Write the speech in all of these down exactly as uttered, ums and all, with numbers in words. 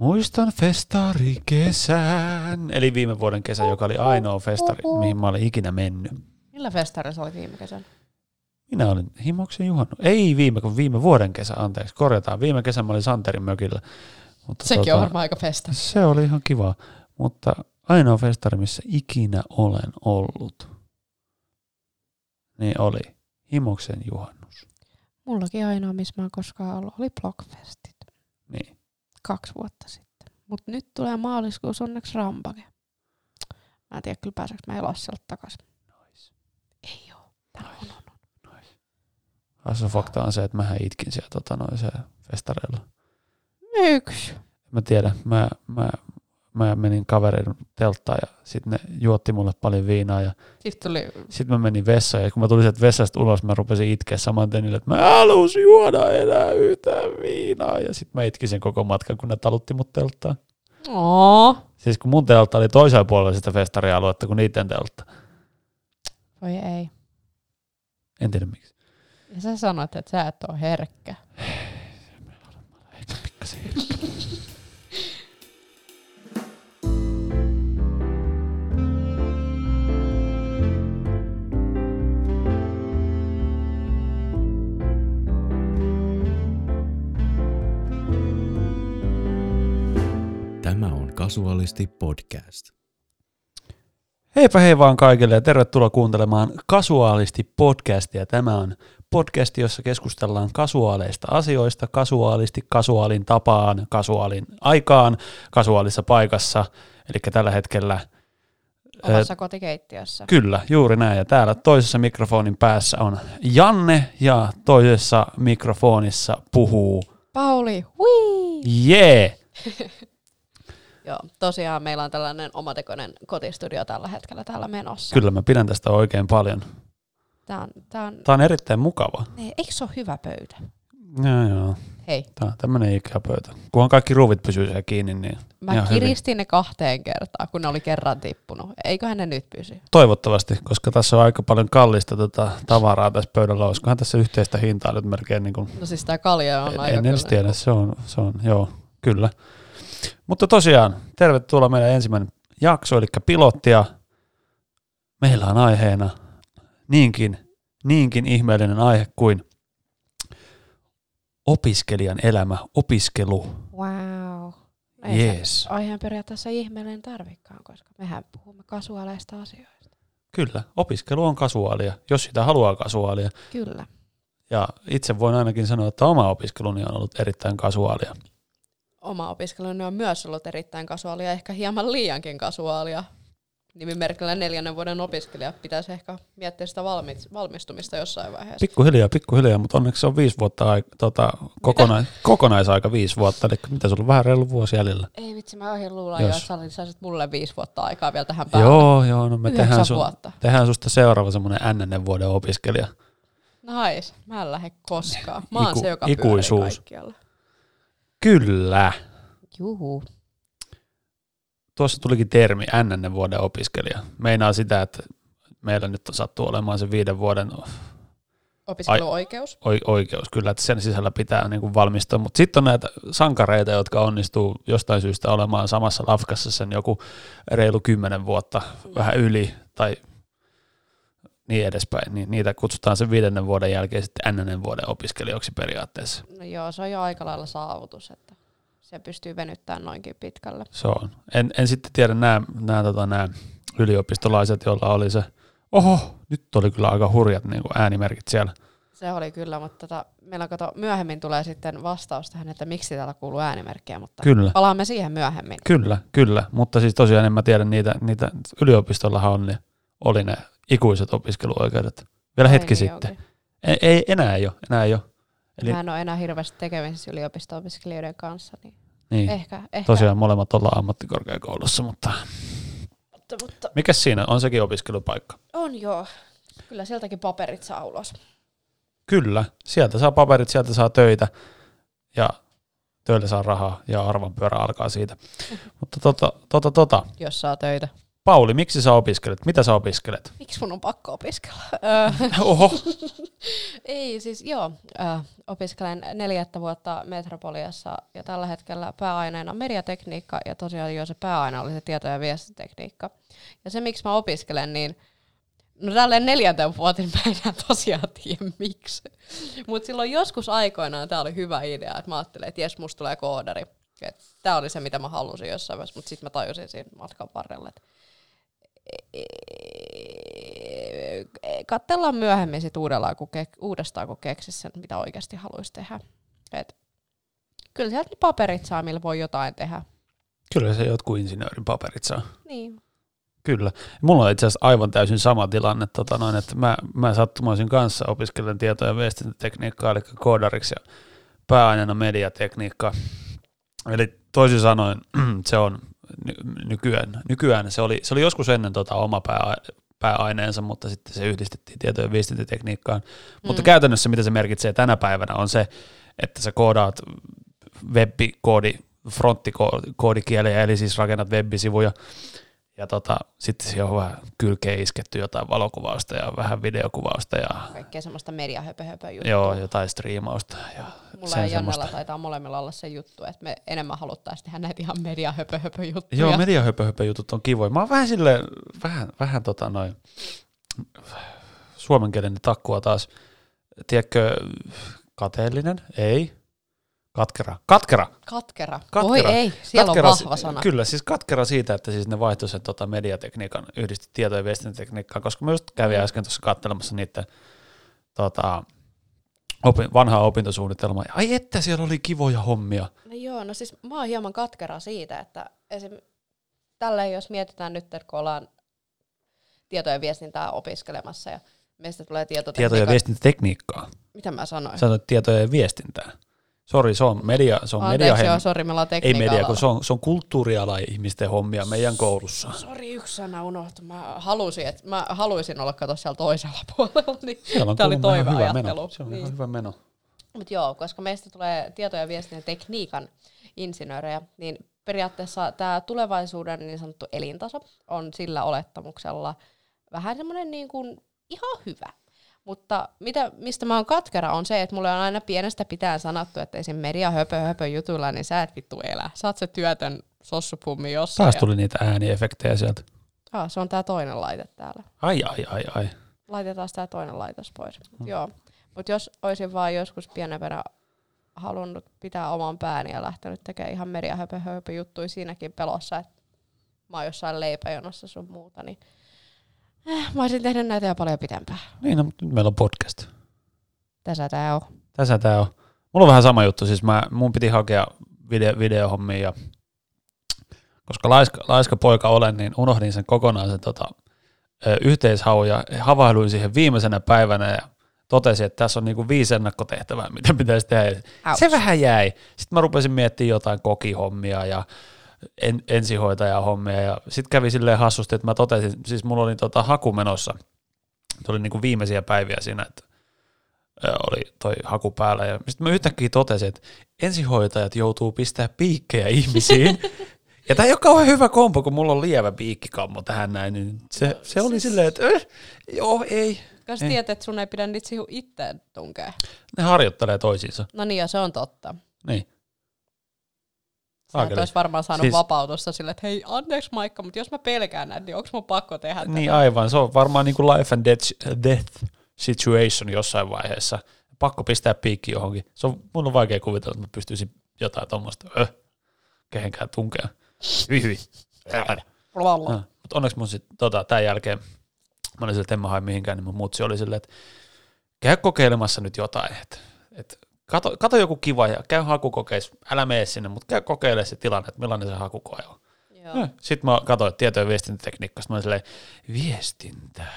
Muistan festari kesän. Eli viime vuoden kesä, joka oli ainoa festari, mihin mä olin ikinä mennyt. Millä festari se oli viime kesän? Minä olin himoksen juhannut. Ei viime, kun viime vuoden kesä, anteeksi, korjataan. Viime kesän mä olin Santerin mökillä. Mutta sekin tuota, on varmaan aika festari. Se oli ihan kiva, mutta ainoa festari, missä ikinä olen ollut, niin oli himoksen juhannus. Mullakin ainoa, missä mä oon koskaan ollut, oli Blockfestit. Niin. Kaksi vuotta sitten. Mutta nyt tulee maaliskuussa onneksi Rampage. Mä en tiedä, kyllä pääseekö mä elossa sieltä takaisin. Nois. Ei oo. Tää on on on. Nois. Asofakta on se, että mähän itkin siellä tota, noiseen festareilla. Miksi? Mä tiedän. Mä, mä, mä menin kaverin telttaan ja sit ne juotti mulle paljon viinaa. Ja sit, tuli... sit mä menin vessaan ja kun mä tulin sieltä vessasta ulos, mä rupesin itkeä saman tien, että mä halus juoda enää yhtään viinaa. Ja sit mä itkin sen koko matkan, kun ne talutti mut telttaan. Oo. Siis kun mun teltta oli toisella puolella sitä festarialuetta kuin niiden teltta. Voi ei. En tiedä miksi. Ja sä sanot, että sä et oo herkkä. Mä olen ehkä pikkasen herkkä. Tämä on Kasuaalisti podcast. Heipä hei vaan kaikille ja tervetuloa kuuntelemaan Kasuaalisti podcastia. Tämä on podcast, jossa keskustellaan kasuaaleista asioista, kasuaalisti, kasuaalin tapaan, kasuaalin aikaan, kasuaalissa paikassa. Eli tällä hetkellä... Omassa kotikeittiössä. Kyllä, juuri näin. Ja täällä toisessa mikrofonin päässä on Janne ja toisessa mikrofonissa puhuu... Pauli, hui! Jee! Yeah. Joo, tosiaan meillä on tällainen omatekoinen kotistudio tällä hetkellä täällä menossa. Kyllä, mä pidän tästä oikein paljon. Tää on, tää on, tää on erittäin mukava. Ei, eikö se ole hyvä pöytä? Joo, joo. Hei. Tää on tämmönen ikävä pöytä. Kunhan kaikki ruuvit pysyy siellä kiinni, niin mä kiristin hyvin ne kahteen kertaan, kun ne oli kerran tippunut. Eiköhän ne nyt pysy? Toivottavasti, koska tässä on aika paljon kallista tota tavaraa tässä pöydällä. Olisikohan tässä yhteistä hintaa nyt melkein niin kuin... No siis tää kalja on en, aika... En edes tiedä, niin kuin... se on, se on, joo, kyllä. Mutta tosiaan, tervetuloa meidän ensimmäinen jakso, eli pilottia. Meillä on aiheena niinkin, niinkin ihmeellinen aihe kuin opiskelijan elämä, opiskelu. Wow. Ei yes. Aiheen periaatteessa ihmeellinen tarvikaan, koska mehän puhumme kasuaaleista asioista. Kyllä, opiskelu on kasuaalia, jos sitä haluaa kasuaalia. Kyllä. Ja itse voin ainakin sanoa, että oma opiskeluni on ollut erittäin kasuaalia. Oma opiskeluni on myös ollut erittäin kasuaalia, ehkä hieman liiankin kasuaalia. Nimimerkillä neljännen vuoden opiskelija pitäisi ehkä miettiä sitä valmis, valmistumista jossain vaiheessa. Pikkuhiljaa, pikkuhiljaa, mutta onneksi se on viisi vuotta, tota, kokona- kokonaisaika viisi vuotta, eli mitä sulla on vähän reilu vuosi jäljellä. Ei vitsi, mä ohi luulen, jos sä saisit mulle viisi vuotta aikaa vielä tähän päälle. Joo, joo, no me tehdään, sun, tehdään susta seuraava semmoinen ennännen vuoden opiskelija. Nais, mä en lähde koskaan. Mä oon Iku, se, joka ikuisuus. Pyörii kaikkialla. Kyllä. Juhu. Tuossa tulikin termi ennännen vuoden opiskelija. Meinaa sitä, että meillä nyt sattuu olemaan se viiden vuoden opiskeluoikeus. Ai, oikeus, kyllä, että sen sisällä pitää niin kuin valmistua. Mutta sitten on näitä sankareita, jotka onnistuu jostain syystä olemaan samassa lafkassa sen joku reilu kymmenen vuotta, mm. vähän yli tai niin edespäin, niin niitä kutsutaan sen viidennen vuoden jälkeen sitten ennännen vuoden opiskelijoiksi periaatteessa. No joo, se on jo aika lailla saavutus, että se pystyy venyttämään noinkin pitkälle. Se on. En, en sitten tiedä nämä, nämä, tota, nämä yliopistolaiset, joilla oli se, oho, nyt oli kyllä aika hurjat niin kuin äänimerkit siellä. Se oli kyllä, mutta tota, meillä kato, myöhemmin tulee sitten vastaus tähän, että miksi täällä kuuluu äänimerkkejä, mutta kyllä. Palaamme siihen myöhemmin. Kyllä, kyllä, mutta siis tosiaan en mä tiedä, niitä, niitä yliopistollahan on, niin oli ne ikuiset opiskeluoikeudet. Vielä ei hetki niin sitten. Ei, ei, enää ei ole. Enää ei ole. Eli... Mä en ole enää hirveästi tekemisissä yliopisto-opiskelijoiden kanssa. Niin niin. Ehkä, ehkä. Tosiaan molemmat ollaan ammattikorkeakoulussa, mutta... mutta, mutta... Mikäs siinä? On sekin opiskelupaikka? On joo. Kyllä sieltäkin paperit saa ulos. Kyllä. Sieltä saa paperit, sieltä saa töitä ja töillä saa rahaa ja arvonpyörä alkaa siitä. Mutta tota, tota, tota. Jos saa töitä. Pauli, miksi sä opiskelet? Mitä sä opiskelet? Miksi mun on pakko opiskella? Oho. Ei siis, joo. Äh, opiskelen neljättä vuotta Metropoliassa ja tällä hetkellä pääaineena on mediatekniikka ja tosiaan jo se pääaine oli se tieto- ja viestintätekniikka. Ja se miksi mä opiskelen, niin no tälleen neljänteen vuotin mä enää tosiaan tiedä miksi. Mutta silloin joskus aikoinaan tää oli hyvä idea, että mä ajattelin, että jes, musta tulee koodari. Et tää oli se, mitä mä halusin jossain vaiheessa, mutta sitten mä tajusin siinä matkan varrella, että katsellaan myöhemmin sit uudellaan, kun kek- uudestaan, kun keksisi sen, mitä oikeasti haluaisi tehdä. Et kyllä sieltä ne paperit saa, millä voi jotain tehdä. Kyllä se jotkut insinöörin paperit saa. Niin. Kyllä. Mulla on itse asiassa aivan täysin sama tilanne, tota noin, että mä, mä sattumaisin kanssa opiskelen tieto- ja viestintätekniikkaa, eli koodariksi ja pääaineena mediatekniikkaa. Eli toisin sanoen se on nykyään, nykyään se, oli, se oli joskus ennen tota oma pää, pääaineensa, mutta sitten se yhdistettiin tieto- ja viestintätekniikkaan. Mm. Mutta käytännössä mitä se merkitsee tänä päivänä on se, että sä koodaat web-koodi, fronttikoodikielejä, eli siis rakennat web-sivuja. Ja tota, sitten siihen on vähän kylkeen isketty jotain valokuvausta ja vähän videokuvausta. Ja kaikkea semmoista mediahöpöhöpö juttua. Joo, jotain striimausta. Ja mulla ja Jannella taitaa molemmilla olla se juttu, että me enemmän haluttaisiin tehdä näitä ihan mediahöpöhöpö juttuja. Joo, mediahöpöhöpö jutut on kivoja. Mä oon vähän silleen, vähän, vähän tota noin, suomenkielinen takkua taas. Tiedätkö, kateellinen? Ei. Katkera. Katkera. Katkera. Katkera. Voi ei, siellä katkera, on vahva sana. Kyllä, siis katkera siitä, että siis ne vaihtoi sen tota mediatekniikan yhdisti tieto- ja viestintätekniikkaan, koska mä just kävin äsken tuossa katselemassa niiden tota, opi, vanhaa opintosuunnitelmaa. Ai että, siellä oli kivoja hommia. No joo, no siis mä oon hieman katkera siitä, että esim. Tälleen jos mietitään nyt, että kun ollaan tieto- ja viestintää opiskelemassa ja meistä tulee tietotekniikkaa. Tieto- ja viestintätekniikkaa. Mitä mä sanoin? Sanoit tietoja ja viestintää. Sori, se on media, se on media. Ei media, kun se on, se on kulttuuriala ihmisten hommia meidän koulussa. Sori, yksi sana unohtui. Mä halusin, että mä haluaisin olla kato siellä toisella puolella, niin tää oli toiveajattelu. Se on niin. Ihan hyvä meno. Mut joo, koska meistä tulee tieto- ja viestintätekniikan insinöörejä, niin periaatteessa tää tulevaisuuden niin sanottu elintaso on sillä olettamuksella vähän semmoinen niin kuin ihan hyvä. Mutta mitä, mistä mä oon katkera on se, että mulle on aina pienestä pitää sanottu, että esim. Media höpö höpö jutulla, niin sä et vittu elä. Sä oot se työtön sossupummi jossain. Taas tuli niitä ääniefektejä sieltä. Ah, se on tää toinen laite täällä. Ai ai ai ai. Laitetaan tää toinen laitos pois. Mm. Joo. Mut jos oisin vaan joskus pienempänä halunnut pitää oman pääni ja lähtenyt tekemään ihan media höpö höpö juttuja siinäkin pelossa, että mä oon jossain leipäjonossa sun muuta, niin Eh, mä olisin tehnyt näitä jo paljon pitempää. Niin, no, mutta nyt meillä on podcast. Tässä tää on. Tässä tää on. Mulla on vähän sama juttu, siis mä, mun piti hakea video, videohommia, ja koska laiska, laiska poika olen, niin unohdin sen kokonaan sen tota, yhteishaun ja havahduin siihen viimeisenä päivänä ja totesin, että tässä on niinku viisi ennakkotehtävää, mitä pitäisi tehdä. Ouch. Se vähän jäi. Sitten mä rupesin miettimään jotain kokihommia ja En, ensihoitajan hommia ja sitten kävi silleen hassusti, että mä totesin, siis mulla oli tota haku menossa, se oli niinku viimeisiä päiviä siinä, että oli toi haku päällä ja sitten mä yhtäkkiä totesin, että ensihoitajat joutuu pistää piikkejä ihmisiin ja tää ei ole kauhean hyvä kompo, kun mulla on lievä piikkikammo tähän näin, niin se, se oli silleen, että eh, joo ei. Kas tiedät, että sun ei pidä niitä siihen itseään tunkea. Ne harjoittelee toisiinsa. No niin ja se on totta. Niin. Sä et ois varmaan saanut siis vapautusta sille, että hei, anteeksi Maikka, mutta jos mä pelkään näitä, niin onks mun pakko tehdä tätä? Niin aivan, se on varmaan niin kuin life and death, death situation jossain vaiheessa. Pakko pistää piikki johonkin. Se on, mun on vaikea kuvitella, että mä pystyisin jotain tommoista öh, kehenkään tunkea. Hyvin, hyvin. No, mutta onneksi mun sit, tota, tämän jälkeen, mä olin sille, että en mä hae mihinkään, niin mun mutsi oli silleen, että käy kokeilemassa nyt jotain, että et, Kato, kato joku kiva ja käy hakukokeissa, älä mene sinne, mutta käy kokeilemaan se tilanne, että millainen se hakukoe on. No, sitten mä katsoin tieto- ja viestintätekniikasta, mä olin silleen, viestintää.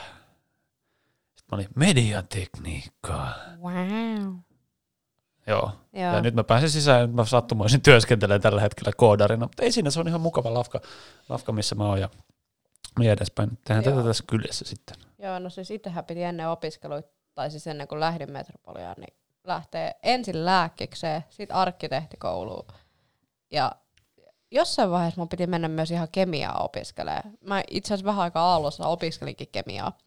Sitten mä olin, mediatekniikkaa. Wow. Joo. Joo, ja nyt mä pääsen sisään ja nyt mä sattumoisin työskentelemään tällä hetkellä koodarina, mutta ei siinä, se on ihan mukava lafka, lafka missä mä oon ja niin edespäin. Tehdään tätä tässä kylässä sitten. Joo, no siis itsehän piti ennen opiskeluita, tai siis ennen kuin lähdin Metropoliaan, niin lähtee ensin lääkkikseen, sitten arkkitehtikouluun ja jossain vaiheessa mun piti mennä myös ihan kemiaa opiskelemaan. Mä itse asiassa vähän aikaa aallossa opiskelinkin kemiaa.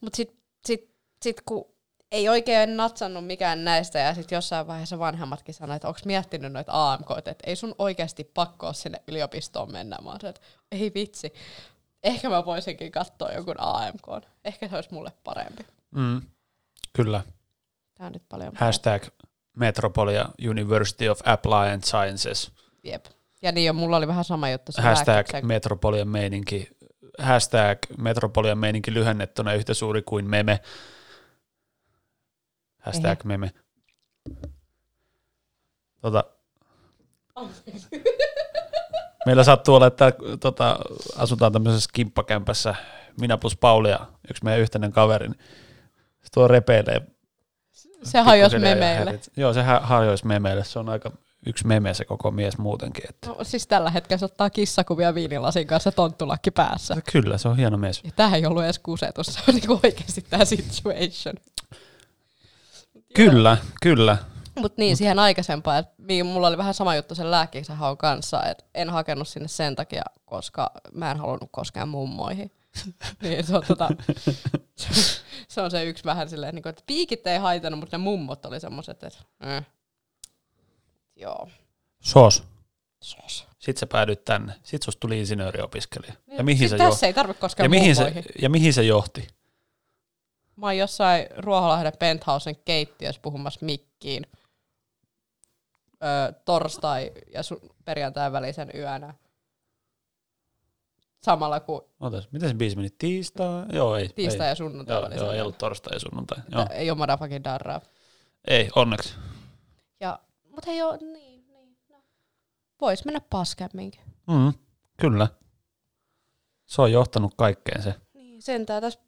Mut sit, sit, sit kun ei oikein natsannut mikään näistä ja sit jossain vaiheessa vanhemmatkin sanoi, että onks miettinyt noita A M K:t, että ei sun oikeesti pakko ole sinne yliopistoon mennä. Mä sanoin, että ei vitsi, ehkä mä voisinkin katsoa jonkun A M K:n. Ehkä se olisi mulle parempi. Mm, kyllä. Tää on nyt paljon. Hashtag Metropolia University of Applied and Sciences. Jep. Ja niin jo, mulla oli vähän sama juttu. Hashtag Metropolian meininki. Hashtag Metropolian meininki lyhennettynä yhtä suuri kuin meme. Hashtag Eihän. meme. Tota. Meillä sattuu olla, että tota, asutaan tämmöisessä kimppakämpässä. Minä plus Pauli ja yksi meidän yhteinen kaveri. Se tuo repeilee. Se hajosi memeille. Joo, se hajosi memeille. Se on aika yksi meme se koko mies muutenkin. Että. No, siis tällä hetkellä se ottaa kissakuvia viinilasin kanssa tonttulakki päässä. No, kyllä, se on hieno mies. Ja tämähän ei ollut edes kusetus. Se on niin oikeasti tämä situation. Kyllä, Joten, kyllä. Mutta niin, Mut. siihen aikaisempaan. Niin, mulla oli vähän sama juttu sen lääkkisähaun kanssa. Et en hakenut sinne sen takia, koska mä en halunnut koskaan mummoihin. niin, se, on tota, se on se yksi vähän silleen, että piikit ei haitanut, mutta ne mummot oli semmoiset, että äh. joo. Sos. Sos. Sitten sä päädyit tänne. Sitten susta tuli insinööriopiskelija. Ja mihin se tässä jo... ei tarvitse koskaan ja mihin, se, ja mihin se johti? Mä oon jossain Ruoholahden penthousen keittiössä puhumassa mikkiin öö, torstai- ja su- perjantain välisen yönä. Samalla kuin... Otas, miten se biisi meni? Tiistaa? Joo, ei. Tiistaa ei. ja sunnuntai. Joo, joo, ei ollut torstai ja sunnuntai. Joo. Ei ole madafakin darraa. Ei, onneksi. Ja, mutta ei ole... Niin, niin, no. Voisi mennä paskemminkin. Mm, kyllä. Se on johtanut kaikkeen se. Niin, sentään tässä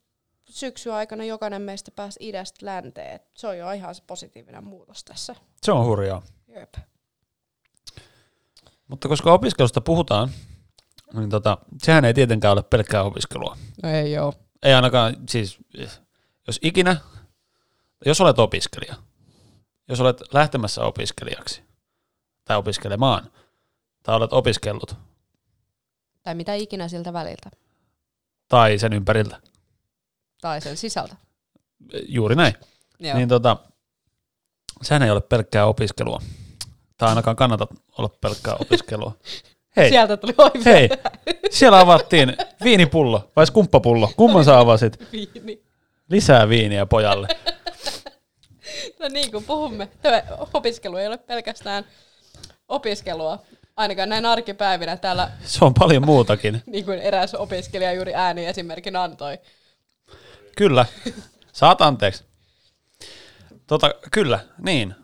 syksyn aikana jokainen meistä pääsi idästä länteen. Se on jo ihan se positiivinen muutos tässä. Se on hurjaa. Jep. Mutta koska opiskelusta puhutaan... Niin tota, sehän ei tietenkään ole pelkkää opiskelua. No ei joo. Ei ainakaan, siis jos ikinä, jos olet opiskelija, jos olet lähtemässä opiskelijaksi, tai opiskelemaan, tai olet opiskellut. Tai mitä ikinä siltä väliltä. Tai sen ympäriltä. Tai sen sisältä. Juuri näin. Joo. Niin tota, sehän ei ole pelkkää opiskelua. Tai ainakaan kannata olla pelkkää opiskelua. Hei, sieltä tuli oivaltaa. Hei, siellä avattiin viinipullo, vai skumppapullo? Kumman sä avasit? Viini. Lisää viiniä pojalle. No niin kuin puhumme, tämä opiskelu ei ole pelkästään opiskelua, ainakaan näin arkipäivinä täällä. Se on paljon muutakin. Niin kuin eräs opiskelija juuri ääni esimerkin antoi. Kyllä, saat anteeksi. Tota, kyllä, niin.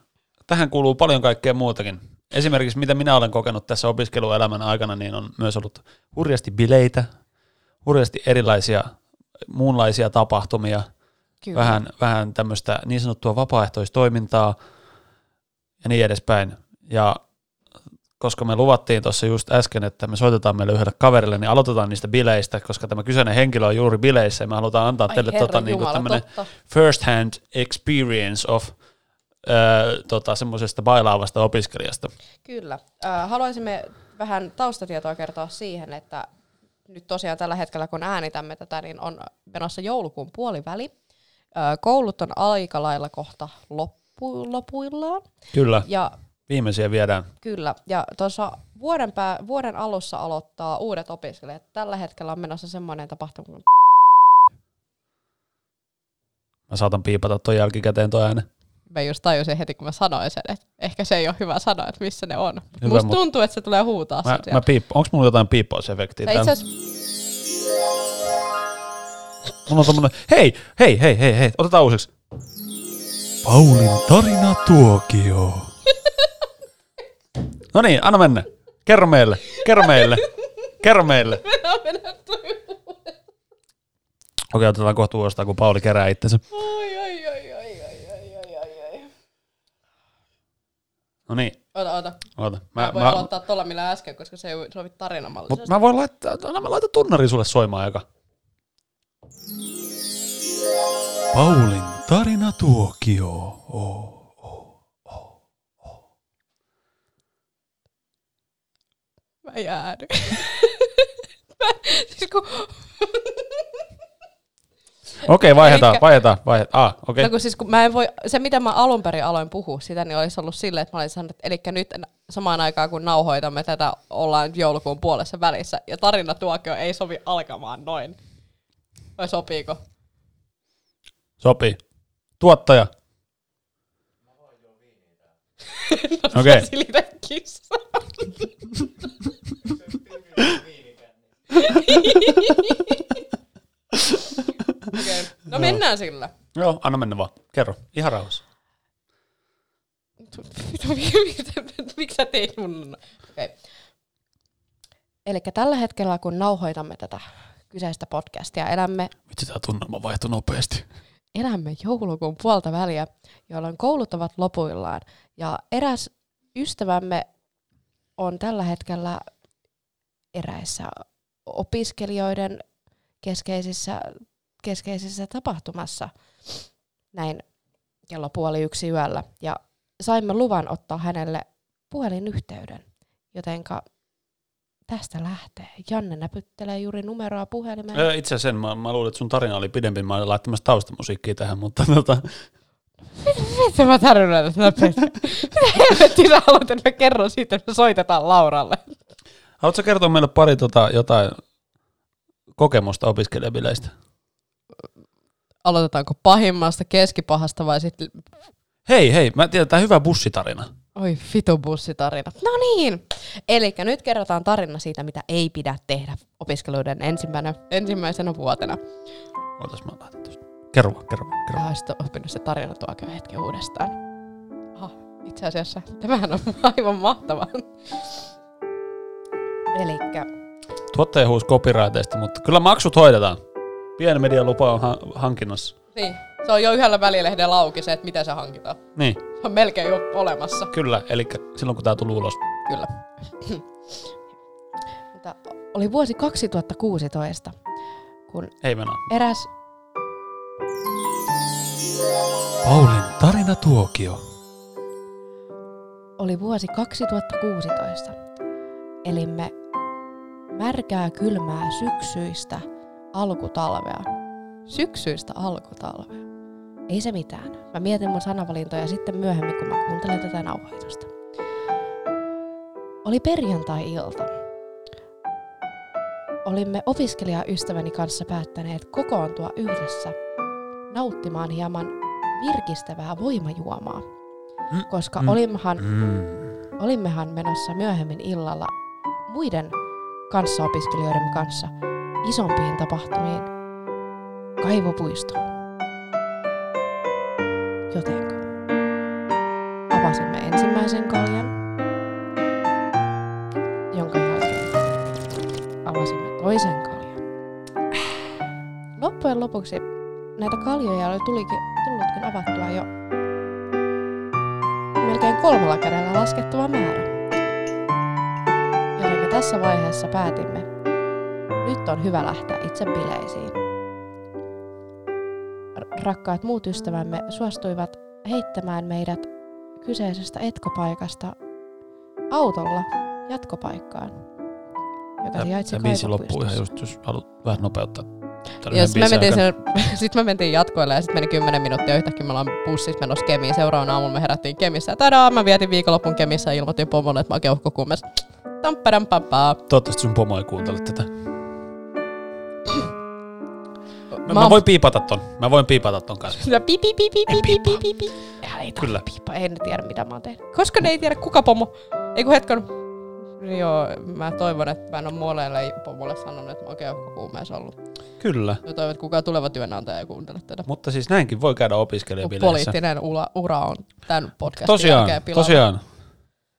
Tähän kuuluu paljon kaikkea muutakin. Esimerkiksi mitä minä olen kokenut tässä opiskeluelämän aikana, niin on myös ollut hurjasti bileitä, hurjasti erilaisia muunlaisia tapahtumia, Kyllä. vähän, vähän tämmöistä niin sanottua vapaaehtoistoimintaa ja niin edespäin. Ja koska me luvattiin tuossa just äsken, että me soitetaan meille yhdelle kaverille, niin aloitetaan niistä bileistä, koska tämä kyseinen henkilö on juuri bileissä ja me halutaan antaa Ai teille tota, niin kuin tämmöinen first hand experience of Öö, tota, semmoisesta bailaavasta opiskelijasta. Kyllä. Öö, haluaisimme vähän taustatietoa kertoa siihen, että nyt tosiaan tällä hetkellä kun äänitämme tätä, niin on menossa joulukuun puoliväli. Öö, koulut on aika lailla kohta loppu, lopuillaan. Kyllä. Ja, viimeisiä viedään. Kyllä. Ja tuossa vuoden, pää, vuoden alussa aloittaa uudet opiskelijat. Tällä hetkellä on menossa semmoinen tapahtuma. Mä saatan piipata tuon jälkikäteen tuon äänen. Mä just tajusin heti, kun mä sanoin sen, että ehkä se ei ole hyvä sanoa, että missä ne on. Hyvä, Musta tuntuu, että se tulee huutaa mä, sen mä piip- Onks mulla jotain piippausefektiä? Itse Mulla on tommonen, hei, hei, hei, hei, hei, otetaan uusiksi. Paulin tarina tuokio. No niin, anna mennä. Kerro meille, kerro meille, kerro meille. Mennään, mennään tuokiolle. Okei, otetaan kohta uudestaan, kun Pauli kerää itsensä. Oi, oi, oi, oi. No niin. Ota, ota. ota. Mä, mä voin mä... aloittaa tuolla millä äsken, koska se ei sovi tarinamallisesti. Mut mä voin laittaa, anna mä laitan tunnarin sulle soimaan aika. Paulin tarina tuokio. Oh, oh, oh, oh. Mä jäädyn. Mä, siis kun... Okei, okay, vaihdetaan, Elikkä... vaihdetaan, vaihdetaan. Ah, okei. Okay. No kun siis kun mä en voi, se mitä mä alun perin aloin puhua sitä, niin olisi ollut silleen, että mä olin sanonut, että elikkä nyt samaan aikaan kun nauhoitamme tätä, ollaan joulukuun puolessa välissä, ja tarinatuokio ei sovi alkamaan noin. Vai sopiiko? Sopii. Tuottaja. Mä voin jo viiniä. No okay. Se silleen kissa. Okei, okay. No mennään sillä. Joo, anna mennä vaan. Kerro, ihan rauhassa. Miksi sä teit mun? Okay. Elikkä tällä hetkellä, kun nauhoitamme tätä kyseistä podcastia, elämme... Vitsi, tää tunnelma vaihtui nopeasti. Elämme joulukuun puolta väliä, jolloin koulut ovat lopuillaan. Ja eräs ystävämme on tällä hetkellä eräissä opiskelijoiden keskeisissä... keskeisessä tapahtumassa näin kello puoli yksi yöllä ja saimme luvan ottaa hänelle puhelinyhteyden, jotenka tästä lähtee. Janne näpyttelee juuri numeroa puhelimeen. Itse asiassa sen, mä, mä luulin, että sun tarina oli pidempi, mä olin laittamassa taustamusiikkia tähän, mutta tota... Mitä mä tarvitaan tätä näpyttelee? Mitä helvettiin sä haluat, että mä kerron siitä, että me soitetaan Lauralle? Haluatko kertoa meille pari tota, jotain kokemusta opiskelijabileistä? Aloitetaanko pahimmasta, keskipahasta vai sitten... Hei, hei, mä tiedän, tää hyvä bussitarina. Oi, vitu bussitarina. No niin. Elikkä nyt kerrotaan tarina siitä, mitä ei pidä tehdä opiskeluiden ensimmäisenä vuotena. Ootas, mä laitan tuosta. Kerro, kerro, kerro. Mä olisit oppinut se tarina tuokio hetken uudestaan. Aha, itse asiassa tämähän on aivan mahtavaa. Elikkä... Tuottaja huusi copyrighteista, mutta kyllä maksut hoidetaan. Pienen median lupa on ha- hankinnassa. Niin. Se on jo yhdellä välilehdellä auki se, että mitä se hankitaan. Niin. Se on melkein jo olemassa. Kyllä, eli silloin kun tää tuli ulos. Kyllä. Mutta oli vuosi kaksituhattakuusitoista, kun Ei mennä. eräs... Paulin tarinatuokio. Oli vuosi kaksituhattakuusitoista. Elimme märkää kylmää syksyistä... alkutalvea. Syksyistä alkutalvea. Ei se mitään. Mä mietin mun sanavalintoja sitten myöhemmin, kun mä kuuntelen tätä nauhoitusta. Oli perjantai-ilta. Olimme opiskelijaystäväni kanssa päättäneet kokoontua yhdessä nauttimaan hieman virkistävää voimajuomaa, koska olimmehan, olimmehan menossa myöhemmin illalla muiden kanssaopiskelijoiden kanssa isompiin tapahtumiin Kaivopuistoon. Jotenka avasimme ensimmäisen kaljan, jonka jälkeen avasimme toisen kaljan. Loppujen lopuksi näitä kaljoja oli tulikin, tullutkin avattua jo melkein kolmella kädellä laskettava määrä. Jotenka tässä vaiheessa päätimme, nyt on hyvä lähteä itse bileisiin. Rakkaat muut ystävämme suostuivat heittämään meidät kyseisestä etkopaikasta autolla jatkopaikkaan, joka sijaitsi Kaivopuistossa. Just, jos haluat vähän nopeuttaa. Ja sit mä, mentiin sen, sit mä mentiin jatkoille ja sit meni kymmenen minuuttia yhtäkkiä. Me ollaan bussissa menossa Kemiin. Seuraavana aamulla me herättiin Kemissä ja tadaa, mä vietin viikonlopun Kemissä ja ilmoitin pomolle, että mä oon keuhkokuumes. Tampadampampaa. Toivottavasti sun pomo ei kuuntele tätä. Mä, mä, mä voin piipata ton. Mä voin piipata ton kanssa. Piip, piip, piip, piip, piip, piip, piip, piip. Ei tarvitse piippaa. Ei ne tiedä, mitä mä oon tehnyt. Koska ne ei tiedä, kuka pomo. Eiku hetken. Joo, mä toivon, että mä en oo molelle pomolle sanonut, että mä oon keuhkokuumeessa ollut. Kyllä. Ja toivon, että kukaan tuleva työnantaja ei kuuntele tätä. Mutta siis näinkin voi käydä opiskelijabileissä. Poliittinen ura, ura on tän podcastin tosiaan, jälkeen pilalla. Tosiaan.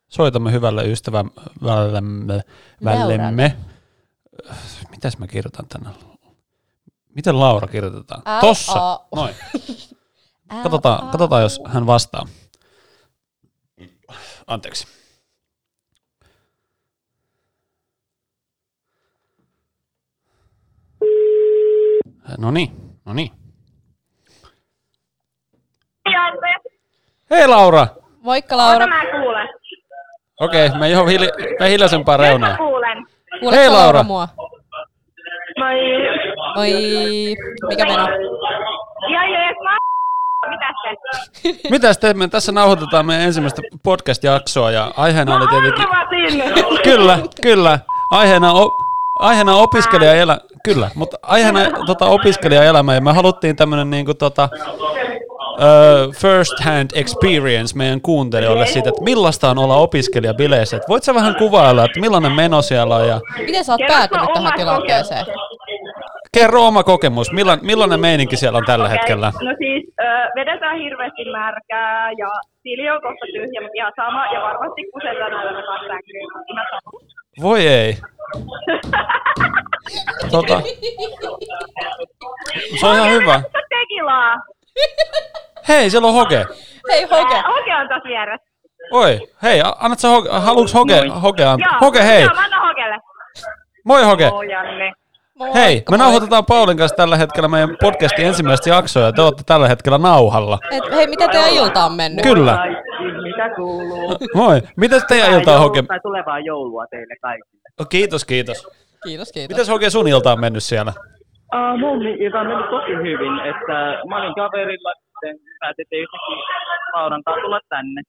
Soitamme hyvälle ystävällemme. Vällemme. Mitäs mä kirjoitan tänne? Miten Laura kirjoitetaan? Ää, Tossa! Aa. Noin. Ää, katsotaan, aa. katsotaan, jos hän vastaa. Anteeksi. Noniin, noniin. Hei Laura! Moikka Laura! Oota mä kuulen. Okei, okay, me ei ole hiljaisempaa reunaa. Mä kuulen. Hei Laura! Mua? Moi! Moi! Mikä meno? Ihan jees, mä Mitäs te? Mitäs teemme? Tässä nauhoitetaan meidän ensimmäistä podcast-jaksoa ja aiheena oli tietenkin... Kyllä, kyllä. Aiheena on... Aiheena opiskelijaelä... Kyllä, mutta aiheena tota, opiskelijaelämä ja me haluttiin tämmönen niinku tota... Uh, first hand experience meidän kuuntelijoille siitä, että millaista on olla opiskelijabileissä. Voit sä vähän kuvailla, että millainen meno siellä on? Ja... Miten sä oot päätynyt tähän tilanteeseen? Kerro oma kokemus. Millainen, millainen meininki siellä on tällä okay. hetkellä? No siis ö, vedetään hirveästi märkää ja Silja on kohta tyhjä, mutta ihan sama. Ja varmasti kusetaan näillä vastaan kyllä. Voi ei. tota. Se on ihan hyvä. Tekilaa. Hei, siellä on Hoge. Hei, Hoge. Ää, Hoge on tossa vieressä. Oi, hei, annat sä Hoge, haluuks Hoge, Hoge antaa? Joo, Hoge, hei. Joo, mä annan Hogelle. Moi Hoge. Moi Janne. Moikka, hei, me nauhoitetaan Paulin kanssa tällä hetkellä meidän podcastin ensimmäistä jaksoa ja te ootte tällä hetkellä nauhalla. Et, hei, miten teidän ilta on mennyt? Kyllä. Mitä kuuluu? Moi, miten teidän ilta on Hoge? Tai tulevaa joulua teille kaikille. Oh, kiitos, kiitos. Kiitos, kiitos. Mites Hoge sun ilta on mennyt siellä? Uh, mun ilta on mennyt tosi hyvin, että mä olin kaverilla, sitten päätettiin yhtäkin Laurantaa tulla tänne.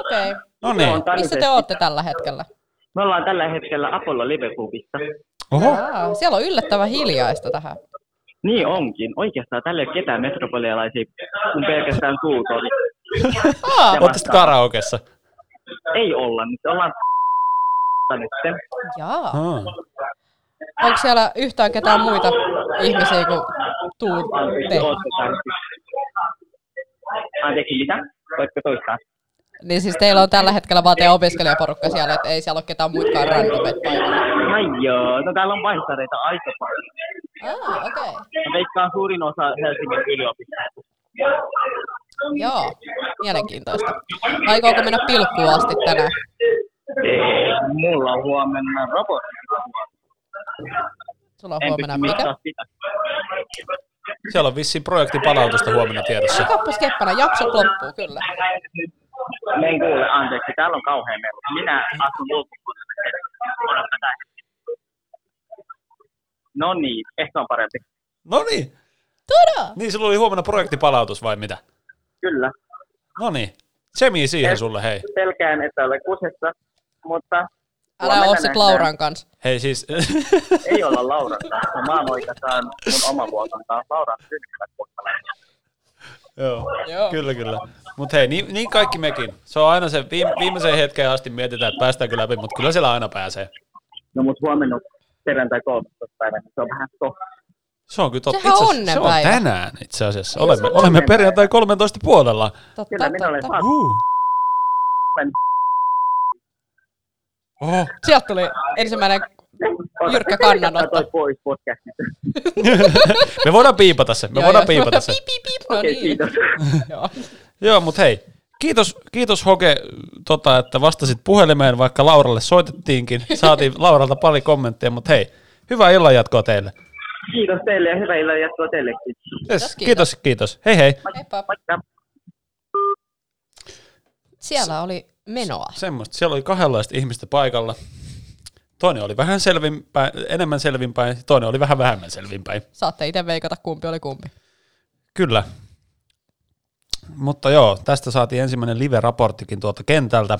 Okei. Okay. No niin. Missä te ootte tällä hetkellä? Me ollaan tällä hetkellä Apollo Live Clubissa. Oho. Jaa, siellä on yllättävän hiljaista tähän. Niin onkin. Oikeastaan tällä ei ole ketään metropolialaisia, kun pelkästään tuutori. Ootte sitten karaokessa? Ei olla, nyt ollaan nyt. Jaa. Hmm. Onko siellä yhtään ketään muita ihmisiä kuin tuut te? Anteeksi, mitä? Voitko toistaa? Niin siis teillä on tällä hetkellä vaan teidän opiskelijaporukka siellä, että ei siellä ole ketään muitakaan randomeet paikalla. Ai joo, no täällä on vaihtareita aika paljon. Ah, okei. Okay. Mä veikkaan suurin osa Helsingin yliopistosta. Joo, mielenkiintoista. Aikooko mennä pilkkuun asti tänään? Ei, mulla on huomenna raportti. Sulla on huomenna mikä? Siellä on vissiin projektipalautusta huomenna tiedossa. Kappas keppana, jaksot loppuu kyllä. Me en kuule, anteeksi, täällä on kauhea melu. Minä asun ulkopuolella. No niin, ehkä on parempi. No niin. Tudo. Niin, sulla oli huomenna projektipalautus vai mitä? Kyllä. No niin, semii siihen sulle, hei. Pelkään, että olen kusessa, mutta... Älä ole se Lauran kanssa. Hei siis... Ei olla Lauran kanssa. Mä oon oikeastaan mun oman vuotan kanssa. Lauran syntyvät vuotta. Joo, Joo, kyllä kyllä. Mutta hei, niin, niin kaikki mekin. Se on aina se viime, viimeiseen hetkeen asti mietitään, että päästäänkö läpi, mutta kyllä siellä aina pääsee. No mut huomenna perjantai kolmastoista päivänä, se on vähän totta. Se on kyllä totta. Sehän on ne se päivä. On tänään itse asiassa. Olemme, olemme perjantai kolmetoista puolella. Totta, kyllä minä olen saanut. Uh. Oho. Sieltä tuli ensimmäinen jyrkkä kannanotto. Me voidaan piipata se. Me joo, voidaan joo, piipata se. Piip, piip, piip. No okay, niin. Kiitos. Joo. Joo, mut hei. Kiitos, kiitos Hoge, tota, että vastasit puhelimeen, vaikka Lauralle soitettiinkin. Saatiin Lauralta paljon kommentteja, mutta hei, hyvää illanjatkoa teille. Kiitos teille ja hyvää illanjatkoa teillekin. Yes, kiitos, kiitos, kiitos. Hei hei. Heippa. Siellä oli... menoa. Semmosta. Siellä oli kahdenlaista ihmistä paikalla. Toinen oli vähän selvinpäin, enemmän selvinpäin, toinen oli vähän vähemmän selvinpäin. Saatte itse veikata, kumpi oli kumpi. Kyllä. Mutta joo, tästä saatiin ensimmäinen live-raporttikin tuolta kentältä.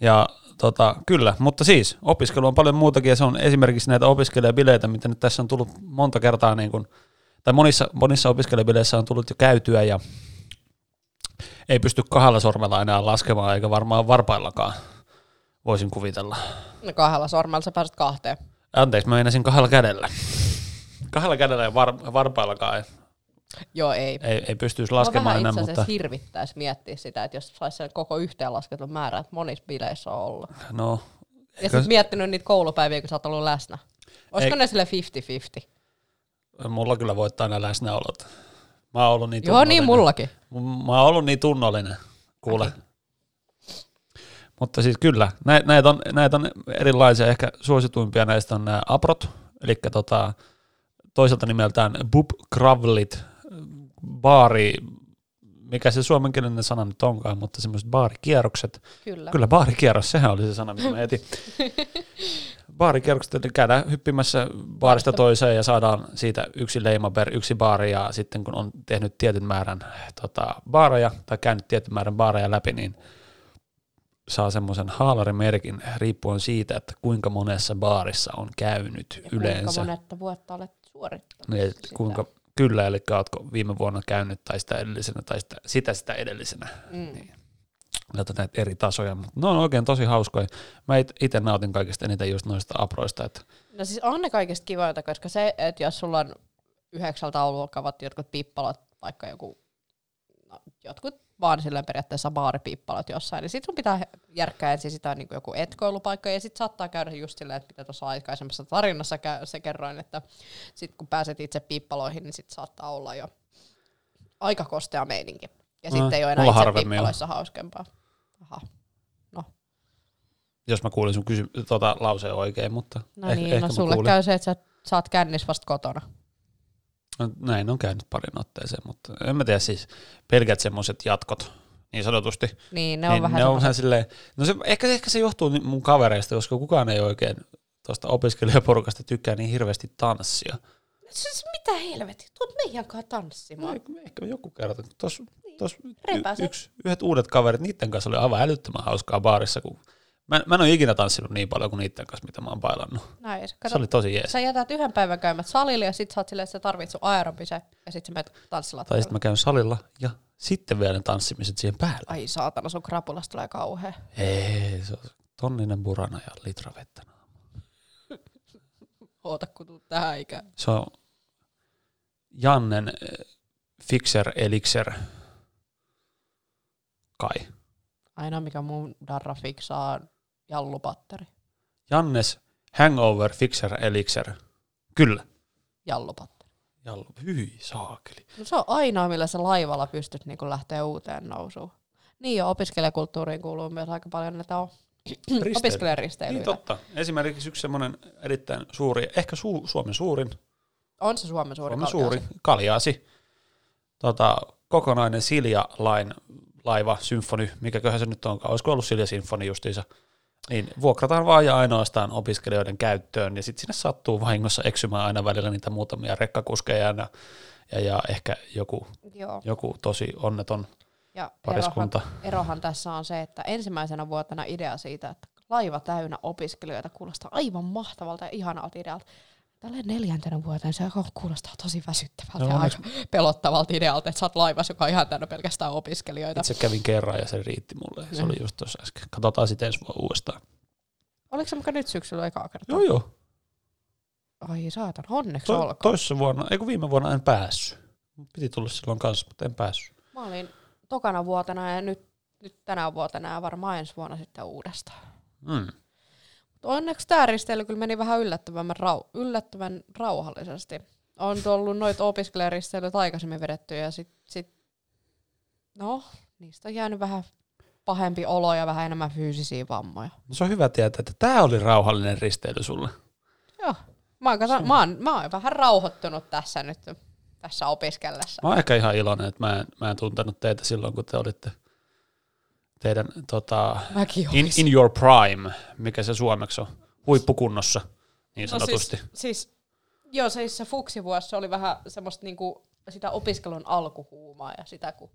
Ja tota, kyllä, mutta siis opiskelu on paljon muutakin ja se on esimerkiksi näitä opiskelijabileitä, mitä nyt tässä on tullut monta kertaa, niin kun, tai monissa, monissa opiskelijabileissä on tullut jo käytyä ja ei pysty kahdella sormella enää laskemaan, eikä varmaan varpaillakaan, voisin kuvitella. No kahdella sormella sä pääset kahteen. Anteeksi, mä meinasin kahdella kädellä. Kahdella kädellä ja var, varpaillakaan. Joo, ei. Ei, ei pystyisi laskemaan enää, mutta... Mä vähän itse asiassa hirvittäisi miettiä sitä, että jos saisi sen koko yhteenlasketun määrän, että monissa bileissä on ollut. No. Ja eikö... sit miettinyt niitä koulupäiviä, kun sä oot ollut läsnä. Olisiko ei... ne sille fifty-fifty? Mulla kyllä voittaa nämä läsnäolot. Mä oon ollut niin tunnollinen. Joo, niin mullakin. Mä oon ollut niin tunnollinen, kuule. Akin. Mutta siis kyllä, näitä on, näit on erilaisia, ehkä suosituimpia näistä on nämä aprot, eli tota, toiselta nimeltään bub-kravlit, baari, mikä se suomenkielinen sana nyt onkaan, mutta semmoiset baarikierrokset. Kyllä. Kyllä, baarikierros, sehän oli se sana, mitä mä etin. baarikerrokset, eli käydään hyppimässä baarista toiseen ja saadaan siitä yksi leima per yksi baari, ja sitten kun on tehnyt tietyn määrän tota, baareja tai käynyt tietyn määrän baareja läpi, niin saa semmoisen haalarimerkin riippuen siitä, että kuinka monessa baarissa on käynyt ja yleensä. Kuinka monetta vuotta olet suorittanut. Niin, kuinka, kyllä, eli oletko viime vuonna käynyt tai sitä edellisenä tai sitä sitä, sitä edellisenä. Mm. Niin. Laitetaan näitä eri tasoja, mutta ne on oikein tosi hauskoja. Mä itse nautin kaikista eniten just noista aproista. Että no siis on ne kaikista kivoita, koska se, että jos sulla on yhdeksältä ollut kavat jotkut pippalat, vaikka joku, no, jotkut vaan silleen periaatteessa baaripippalat jossain, niin sit sun pitää järkkää ensin sitä niin kuin joku etkoilupaikka, ja sit saattaa käydä just silleen, että mitä tuossa aikaisemmassa tarinassa käy, se kerroin, että sit kun pääset itse pippaloihin, niin sit saattaa olla jo aika kostea meininki. Ja no, sitten ei ole enää itse pippaloissa hauskempaa. Aha. No. Jos mä kuulin sun kysy- tota, lauseen oikein, mutta no eh- niin, ehkä no sulle kuulin. Käy se, että sä saat kännis vasta kotona. No, näin on käynyt parin otteeseen, mutta en mä tiedä siis pelkät semmoiset jatkot, niin sanotusti. Niin, ne on niin, vähän, ne on vähän silleen, no se, ehkä, ehkä se johtuu mun kavereista, koska kukaan ei oikein tuosta opiskelijaporukasta tykkää niin hirveästi tanssia. Siis mitä helvetti, tuut meidän kanssa tanssimaan. No, ehkä joku kerta, kun tuossa Tuossa y- yksi, yhdet uudet kaverit, niiden kanssa oli aivan älyttömän hauskaa baarissa. Kun mä, mä en ole ikinä tanssinut niin paljon kuin niiden kanssa, mitä mä oon bailannut. Näin, se, kato, se oli tosi jees. Sä jätät yhden päivän käymät salille ja sit sä oot silleen, että sä tarvit sun aerobisen ja sit sä menet tanssilattialle. Tai sit mä käyn salilla ja sitten vielä ne tanssimiset siihen päälle. Ai saatana, sun krapulasta tulee kauhea. Ei, se on tonninen burana ja litra vettä. Oota, kun tuut tähän ikään. Se on Jannen Fixer Elixer. Kai. Aina mikä mun darra fiksaa jallupatteri. Jannes Hangover Fixer Elixer. Kyllä. Jallupatteri. Jallu, hyi saakeli. No se on aina millä sä laivalla pystyt niinku lähteä uuteen nousuun. Niin jo, opiskelijakulttuuriin kuuluu myös aika paljon näitä on opiskelijaristeilyitä. Niin totta. Esimerkiksi yksi semmoinen erittäin suuri, ehkä su- Suomen suurin. On se Suomen suuri Suomen kaljaasi. Suuri kaljaasi. Tota, kokonainen Silja Line laiva, symfoni, mikäköhän se nyt onkaan, olisiko ollut Silja Symfoni justiinsa, niin vuokrataan vaan ja ainoastaan opiskelijoiden käyttöön, ja sitten sinne sattuu vahingossa eksymään aina välillä niitä muutamia rekkakuskeja, ja, ja, ja ehkä joku, joku tosi onneton ja pariskunta. Erohan, erohan tässä on se, että ensimmäisenä vuotena idea siitä, että laiva täynnä opiskelijoita kuulostaa aivan mahtavalta ja ihanalta idealta. Tällä neljäntenä vuoteen se kuulostaa tosi väsyttävältä no, ja aika pelottavalta idealta, että sä oot laivassa, joka on ihan täynnä pelkästään opiskelijoita. Itse kävin kerran ja se riitti mulle. Se mm. oli just tuossa äsken. Katsotaan sitten ensi vuonna uudestaan. Oliko se muka nyt syksyllä ekaa kertaa? Joo joo. Ai saatan, onneksi to- olkoon. Toissa vuonna, ei kun viime vuonna en päässyt. Piti tulla silloin kanssa, mutta en päässyt. Mä olin tokana vuotena ja nyt, nyt tänä vuotena ja varmaan ensi vuonna sitten uudestaan. Mm. Onneksi tämä risteily kyllä meni vähän yllättävän, rau- yllättävän rauhallisesti. On tullut noita opiskelijaristeilyt aikaisemmin vedettyä ja sit, sit, no, niistä on jäänyt vähän pahempi olo ja vähän enemmän fyysisiä vammoja. No se on hyvä tietää, että tämä oli rauhallinen risteily sulle. Joo, mä oon, kata, mä oon, mä oon vähän rauhoittunut tässä nyt tässä opiskellessa. Mä oon ehkä ihan iloinen, että mä en, mä en tuntenut teitä silloin, kun te olitte teidän tota, in, in your prime, mikä se suomeksi on, huippukunnossa, niin sanotusti. No siis, siis, joo, se, se fuksivuosi se oli vähän semmoista niinku, sitä opiskelun alkuhuumaa ja sitä, kun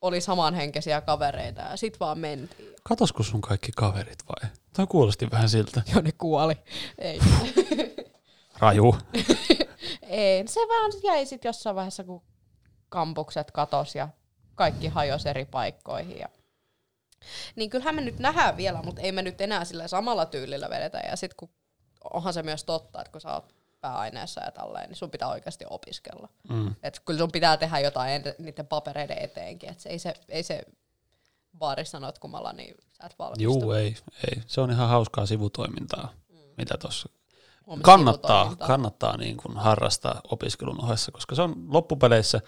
oli samanhenkisiä kavereita ja sit vaan mentiin. Katosko sun kaikki kaverit vai? Tämä kuulosti vähän siltä. Joo, ne kuoli. Ei. Raju. Ei, se vaan jäi sit jossain vaiheessa, kun kampukset katos ja kaikki hajosi eri paikkoihin ja niin kyllähän me nyt nähdään vielä, mutta ei me nyt enää sillä samalla tyylillä vedetä. Ja sit kun onhan se myös totta, että kun sä oot pääaineessa ja tälleen, niin sun pitää oikeasti opiskella. Mm. Et kyllä sun pitää tehdä jotain niiden papereiden eteenkin. Et se ei se, ei se baarissa notkumalla, niin sä et valmistu. Juu, ei, ei. Se on ihan hauskaa sivutoimintaa, mm. mitä tossa kannattaa, kannattaa niin kuin harrastaa opiskelun ohessa, koska se on loppupeleissä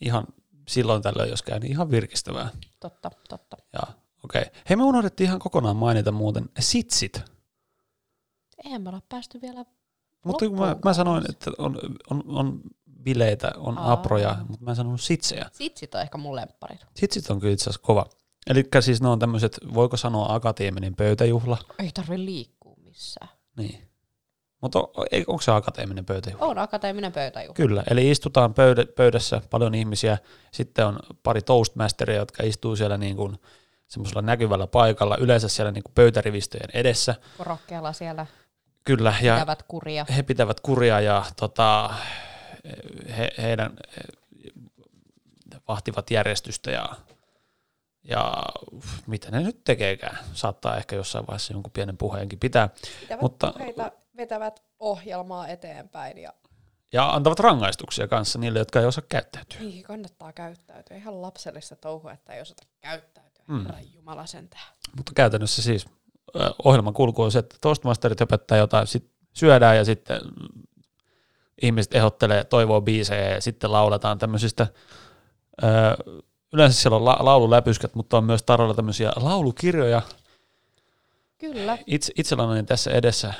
ihan silloin tällöin, jos käy, niin ihan virkistävää. Totta, totta. Ja okei. Okay. Hei, me unohdettiin ihan kokonaan mainita muuten sitsit. Eihän me olla päästy vielä mutta loppuun. Mä, mä sanoin, että on, on, on bileitä, on Aa. aproja, mutta mä en sanonut sitsejä. Sitsit on ehkä mun lempparit. Sitsit on kyllä itse asiassa kova. Elikkä siis ne on tämmöiset, voiko sanoa akateeminen pöytäjuhla. Ei tarvi liikkua missään. Niin. Mutta on, onko se akateeminen pöytäjuhla? On akateeminen pöytäjuhla. Kyllä, eli istutaan pöydä, pöydässä paljon ihmisiä, sitten on pari toastmasteria, jotka istuu siellä niin kuin semmoisella näkyvällä paikalla, yleensä siellä niin kuin pöytärivistöjen edessä. Korokkeella siellä. Kyllä, ja pitävät kuria. he pitävät kuria ja tota, he, heidän he vahtivat järjestystä ja, ja mitä ne nyt tekeekään. Saattaa ehkä jossain vaiheessa jonkun pienen puheenkin pitää. Pitävät mutta, puheita, vetävät ohjelmaa eteenpäin. Ja, ja antavat rangaistuksia kanssa niille, jotka ei osaa käyttäytyä. Niin, kannattaa käyttäytyä. Ihan lapsellista touhua, että ei osata käyttäytyä. Mm. Herran jumala sentään. Mutta käytännössä siis ohjelman kulku on se, että toastmasterit höpöttää jotain, sit syödään ja sitten ihmiset ehdottelee, toivoo biisejä ja sitten lauletaan tämmöisistä, öö, yleensä siellä on la- laululäpyskät, mutta on myös tarjolla tämmöisiä laulukirjoja. Kyllä. Itse, itselläni on tässä edessä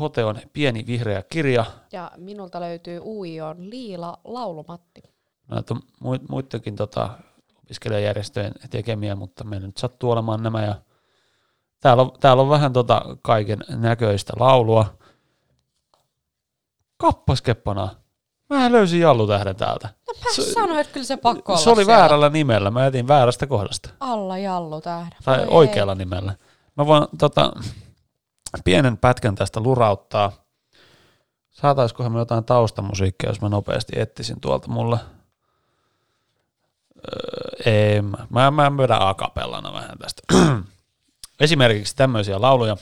Hoteon pieni vihreä kirja. Ja minulta löytyy U I O:n Liila Laulumatti. Näitä on mu- muitakin tota, opiskelijajärjestöjen tekemiä, mutta meillä nyt sattuu olemaan nämä ja Täällä on, täällä on vähän tota kaiken näköistä laulua. Kappaskeppana. Mä löysin Jallutähden täältä. No mä S- sanoin, että kyllä se pakko olla. Se oli siellä väärällä nimellä. Mä etin väärästä kohdasta. Alla Jallutähden. Tai Oi oikealla ei. nimellä. Mä voin tota, pienen pätkän tästä lurauttaa. Saataiskohan me jotain taustamusiikkia, jos mä nopeasti etsisin tuolta mulle. Öö, ei. Mä, mä myödän akapellana vähän tästä. Esimerkiksi tämmöisiä lauluja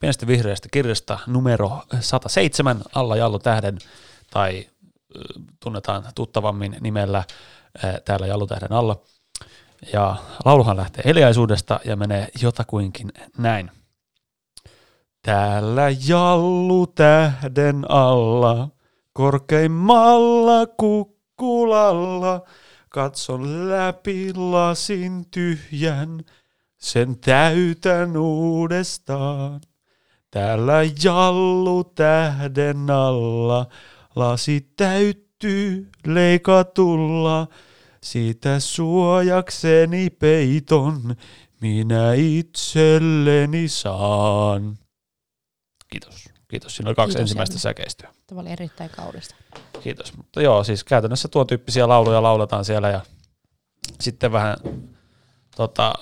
pienestä vihreästä kirjasta numero sata seitsemän Alla Jallutähden tai tunnetaan tuttavammin nimellä täällä Jallutähden alla. Ja lauluhan lähtee hiljaisuudesta ja menee jotakuinkin näin. Täällä Jallutähden alla korkeimmalla kukkulalla katson läpi lasin tyhjän. Sen täytän uudestaan, täällä Jallutähden alla, lasi täyttyy leikatulla, siitä suojakseni peiton, minä itselleni saan. Kiitos, kiitos. Siinä oli kaksi kiitos ensimmäistä jännä säkeistöä. Tämä oli erittäin kaunista. Kiitos, mutta joo, siis käytännössä tuon tyyppisiä lauluja lauletaan siellä ja sitten vähän tota...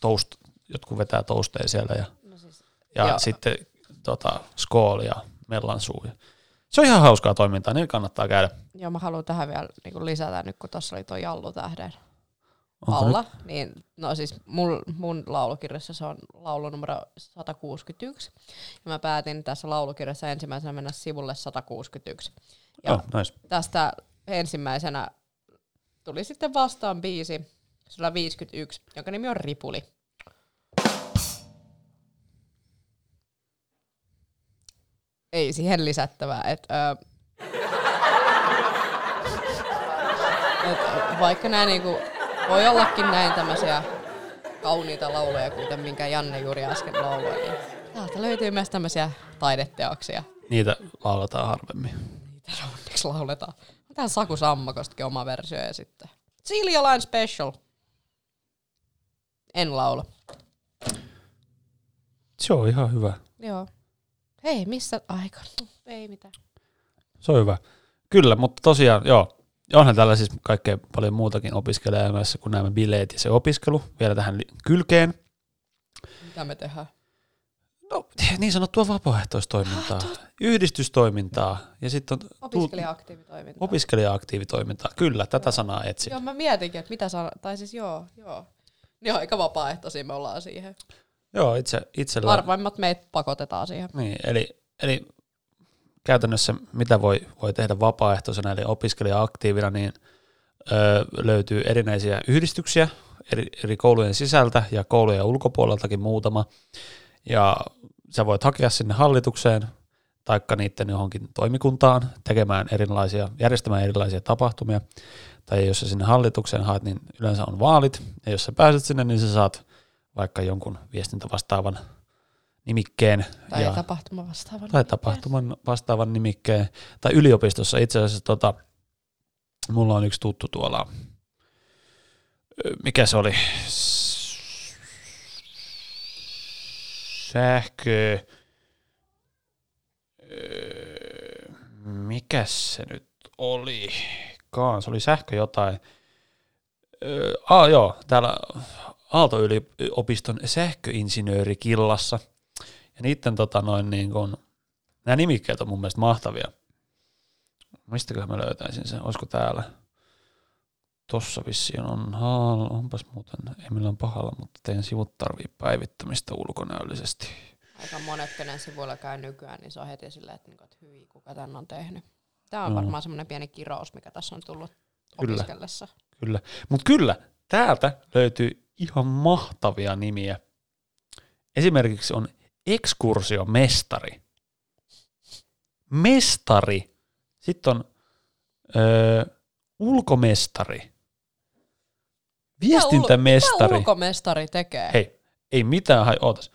Toast, jotkut vetää toasteja siellä ja, no siis, ja sitten tota, skool ja mellansuu. Se on ihan hauskaa toimintaa, niin kannattaa käydä. Joo, mä haluan tähän vielä niin lisätä nyt, kun tuossa oli tuo Jallutähden alla. Niin, no siis mun, mun laulukirjassa se on laulu numero sata kuusikymmentäyksi. Ja mä päätin tässä laulukirjassa ensimmäisenä mennä sivulle sata kuusikymmentäyksi. Ja oh, nice. Tästä ensimmäisenä tuli sitten vastaan biisi sata viisikymmentäyksi, jonka nimi on Ripuli. Ei siihen lisättävää, että öö, et vaikka nää niinku, voi ollakin näin tämmöisiä kauniita lauluja, kuten minkä Janne juuri äsken lauloi, niin täältä löytyy myös tämmöisiä taideteoksia. Niitä lauletaan harvemmin. Niitä onneksi lauletaan. Tähän Saku Sammakostakin oma versio ja sitten Silja Line Special. En laula. Se on ihan hyvä. Joo. Hei, missä aika? Ei mitään. Se on hyvä. Kyllä, mutta tosiaan, joo. Onhan täällä siis kaikkea paljon muutakin opiskelijaelämässä kuin nämä bileet ja se opiskelu. Vielä tähän kylkeen. Mitä me tehdään? No, niin sanottua vapaaehtoistoimintaa, yhdistystoimintaa ja sitten on opiskelija-aktiivitoimintaa. Opiskelija-aktiivitoimintaa, kyllä, tätä joo. sanaa etsin. Joo, mä mietinkin, että mitä sanaa, tai siis joo, joo. Niin aika vapaaehtoisia me ollaan siihen. Joo, itse, itsellä. Harvoimmat meitä pakotetaan siihen. Niin, eli, eli käytännössä mitä voi, voi tehdä vapaaehtoisena, eli opiskelija-aktiivina, niin öö, löytyy erinäisiä yhdistyksiä eri, eri koulujen sisältä ja koulujen ulkopuoleltakin muutama. Ja sä voit hakea sinne hallitukseen taikka niiden johonkin toimikuntaan tekemään erilaisia, järjestämään erilaisia tapahtumia. Tai jos sä sinne hallitukseen haet, niin yleensä on vaalit. Ja jos sä pääset sinne, niin sä saat vaikka jonkun viestintävastaavan nimikkeen. Tai ja, tapahtuman vastaavan Tai tapahtuman vastaavan nimikkeen. Tai yliopistossa itse asiassa tota, mulla on yksi tuttu tuolla, mikä se oli? sähköä. Öö, mikäs se nyt oli? Kaan, se oli sähkö jotain. Öö, ah, joo, täällä Aalto-yliopiston sähköinsinööri killassa. Ja niitten tota noin niin kuin, nämä nimikkeet on mun mielestä mahtavia. Mistäköhän mä löytäisin sen? Olisiko täällä? Tossa vissiin on, haal, onpas muuten, ei millään pahalla, mutta teidän sivut tarvii päivittämistä ulkonäöllisesti. Aika monet, kenen sivuilla käy nykyään, niin se on heti silleen, että, niin, että hyvin kuka tän on tehnyt. Tää on no. varmaan semmoinen pieni kirous, mikä tässä on tullut kyllä, opiskellessa. Kyllä, mutta kyllä, täältä löytyy ihan mahtavia nimiä. Esimerkiksi on ekskursiomestari. Mestari. Sitten on öö, ulkomestari. Viestintämestari. Mitä, ul- mitä ulkomestari tekee? Hei, ei mitään, hai, ootas.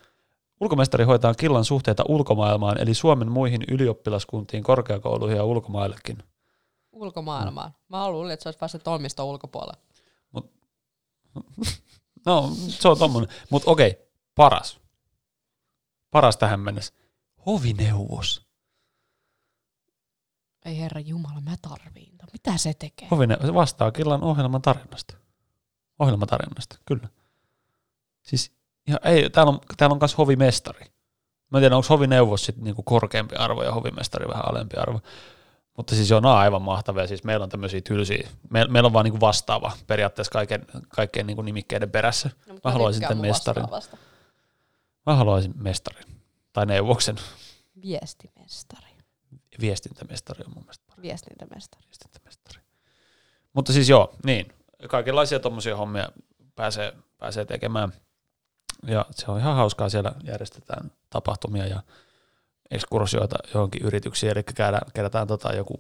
Ulkomestari hoitaa killan suhteita ulkomaailmaan, eli Suomen muihin ylioppilaskuntiin, korkeakouluihin ja ulkomaillekin. Ulkomaailmaan? No. Mä haluan, että se olisi vasta toimiston ulkopuolella. Mut, no, se on tommonen. Mutta okei, okay, paras. Paras tähän mennessä. Hovineuvos. Ei herra jumala, mä tarviin. Mitä se tekee? Hovineuvos vastaa killan ohjelman tarjonnasta. Ohjelman tarjonnasta, kyllä. Siis... Ja ei, täällä on, täällä on myös hovimestari. Mä en tiedä, onko hovineuvos sitten niinku korkeampi arvo ja hovimestari vähän alempi arvo. Mutta siis on aivan mahtavia. Siis meillä on tämmöisiä tylsiä. Meil, meillä on vaan niinku vastaava periaatteessa kaiken, kaikkien niinku nimikkeiden perässä. No, mä haluaisin tämän mestarin. Mä haluaisin mestarin. Tai neuvoksen. Viestimestari. Viestintämestari on mun mielestä parempi. Viestintämestari. Viestintämestari. Mutta siis joo, niin. Kaikenlaisia tommosia hommia pääsee, pääsee tekemään. Ja se on ihan hauskaa, siellä järjestetään tapahtumia ja ekskursioita johonkin yrityksiin, eli kerätään, kerätään tota joku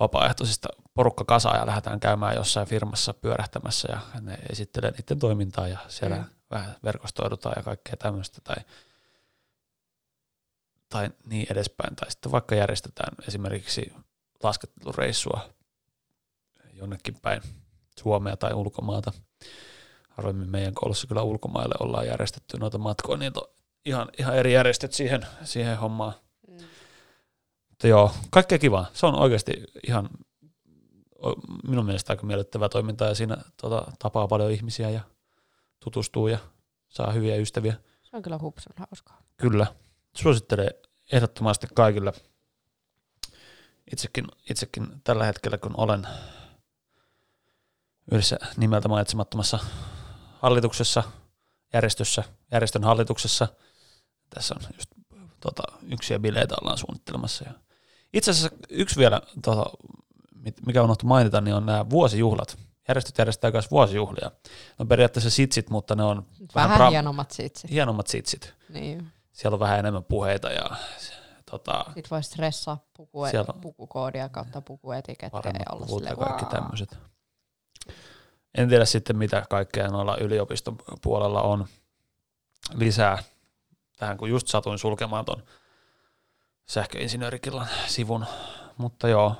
vapaaehtoisista porukka kasaan ja lähdetään käymään jossain firmassa pyörähtämässä ja ne esittelee niiden toimintaa ja siellä mm. vähän verkostoidutaan ja kaikkea tämmöistä tai, tai niin edespäin. Tai sitten vaikka järjestetään esimerkiksi laskettelureissua jonnekin päin Suomea tai ulkomaata. Harvemmin meidän koulussa kyllä ulkomaille ollaan järjestetty noita matkoja, niin ihan, ihan eri järjestöt siihen, siihen hommaan. Mm. Mutta joo, kaikkea kivaa. Se on oikeasti ihan minun mielestä aika miellyttävää toimintaa ja siinä tota, tapaa paljon ihmisiä ja tutustuu ja saa hyviä ystäviä. Se on kyllä hupsun hauskaa. Kyllä. Suosittelen ehdottomasti kaikille. Itsekin, itsekin tällä hetkellä, kun olen yhdessä nimeltä mainitsemattomassa hallituksessa, järjestössä, järjestön hallituksessa. Tässä on just tota, yksiä bileitä ollaan suunnittelemassa. Ja itse asiassa yksi vielä, tota, mikä unohtui mainita, niin on nämä vuosijuhlat. Järjestöt järjestää myös vuosijuhlia. No periaatteessa sitsit, mutta ne on vähän, vähän pra- hienommat sitsit. Hienommat sitsit. Niin. Siellä on vähän enemmän puheita. Ja, tota, sitten voi stressaa puku- pukukoodia kautta pukuetikettejä ja olla silleen. Kaikki tämmöiset. En tiedä sitten, mitä kaikkea noilla yliopiston puolella on lisää tähän, kun just satuin sulkemaan ton sähköinsinöörikillan sivun, mutta joo,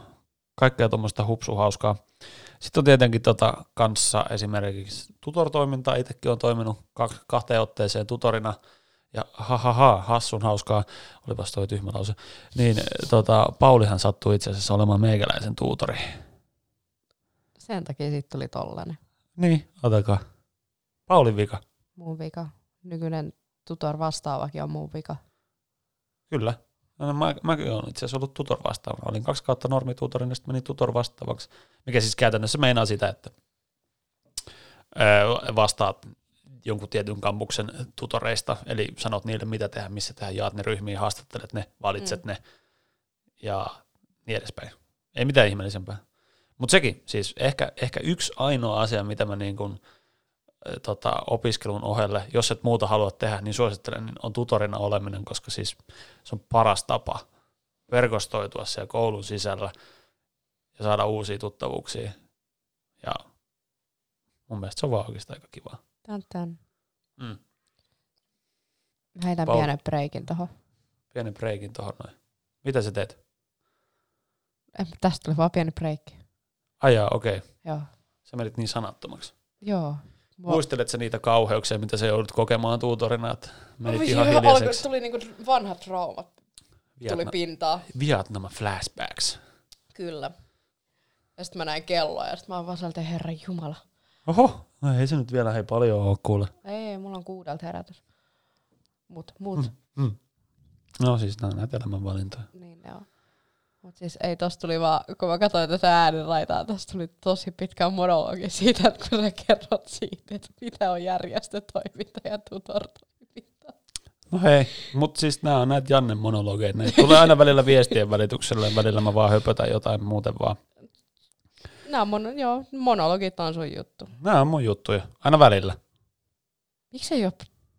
kaikkea tuommoista hupsuhauskaa. Sitten on tietenkin tota kanssa esimerkiksi tutortoimintaa, itsekin on toiminut kahteen otteeseen tutorina, ja ha ha ha, hassun hauskaa, olipas toi tyhmä lause, niin tota, Paulihan sattui itse asiassa olemaan meikäläisen tuutori. Sen takia siitä tuli tollainen. Niin, otakaa. Paulin vika. Mun vika. Nykyinen tutor vastaavakin on mun vika. Kyllä. No, mä, mäkin olen itse asiassa ollut tutor vastaavana. Olin kaksi kautta normitutorin ja sitten menin tutor vastaavaksi. Mikä siis käytännössä meinaa sitä, että öö, vastaat jonkun tietyn kampuksen tutoreista. Eli sanot niille, mitä tehdään, missä tehdään, jaat ne ryhmiin, haastattelet ne, valitset mm. ne ja niin edespäin. Ei mitään ihmeellisempää. Mutta sekin, siis ehkä, ehkä yksi ainoa asia, mitä mä niin kun, tota, opiskelun ohelle, jos et muuta halua tehdä, niin suosittelen, niin on tutorina oleminen, koska siis se on paras tapa verkostoitua siellä koulun sisällä ja saada uusia tuttavuuksia. Ja mun mielestä se on vaan oikeastaan aika kivaa. Tän tän. Mm. Heitän Paul. pienen breikin tohon. Pienen breikin tohon noin. Mitä sä teet? Eh, tästä tuli vaan pieni breikki. Ajaa, okei. Okay. Joo. Sä menit niin sanattomaksi. Joo. Muisteletko niitä kauheuksia, mitä sä joudut kokemaan tuutorina, että menit no, ihan hiljaiseksi? Tuli niinku vanhat traumat, Vietna- tuli pintaan. Vietnam flashbacks. Kyllä. Ja sit mä näin kelloa ja sit mä oon vaan sieltä, herran jumala. Oho, no ei se nyt vielä hei paljon oo kuule. Ei, mulla on kuudelta herätys. Mut, mut. Mm, mm. No siis nää on näitä elämänvalintoja. Niin ne on. Mut siis ei, tossa tuli vaan, kun mä katsoin tätä äänenraitaa, tossa tuli tosi pitkä monologi siitä, että kun sä kerrot siitä, että mitä on järjestötoiminta ja tutortoiminta. No hei, mut siis nää on näitä Jannen monologeita, ne tulee aina välillä viestien välityksellä ja välillä mä vaan höpötän jotain muuten vaan. Nää on mon- joo, monologit on sun juttu. Nää on mun juttuja, aina välillä. Miksi ei oo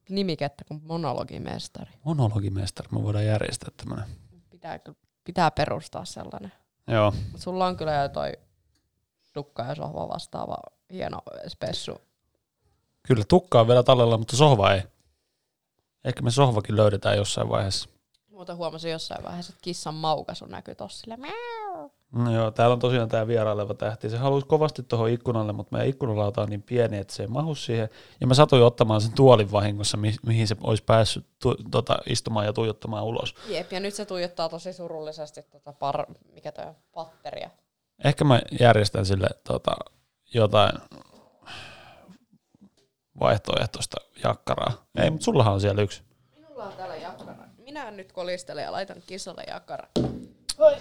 nimikettä kuin monologimestari? Monologimestari, me voidaan järjestää tämmönen. Pitää kyllä. Pitää perustaa sellainen. Joo. Mut sulla on kyllä jo toi tukka ja sohva vastaava hieno spessu. Kyllä tukka on vielä tallella, mutta sohva ei. Ehkä me sohvakin löydetään jossain vaiheessa. Muuten huomasin jossain vaiheessa, että kissan maukaisu näkyy tossa sille. No joo, täällä on tosiaan tää vieraileva tähti. Se haluaisi kovasti tohon ikkunalle, mutta meidän ikkunalauta on niin pieni, että se ei mahu siihen. Ja mä satuin ottamaan sen tuolin vahingossa, mi- mihin se olisi päässyt tu- tota, istumaan ja tuijottamaan ulos. Jep, ja nyt se tuijottaa tosi surullisesti tota par- mikä toi on, patteria. Ehkä mä järjestän sille tota, jotain vaihtoehtoista jakkaraa. Ei, mutta sullahan on siellä yksi. Minulla on täällä jakkara. Minä nyt kolistelen ja laitan kissalle jakkaraa. Hoi!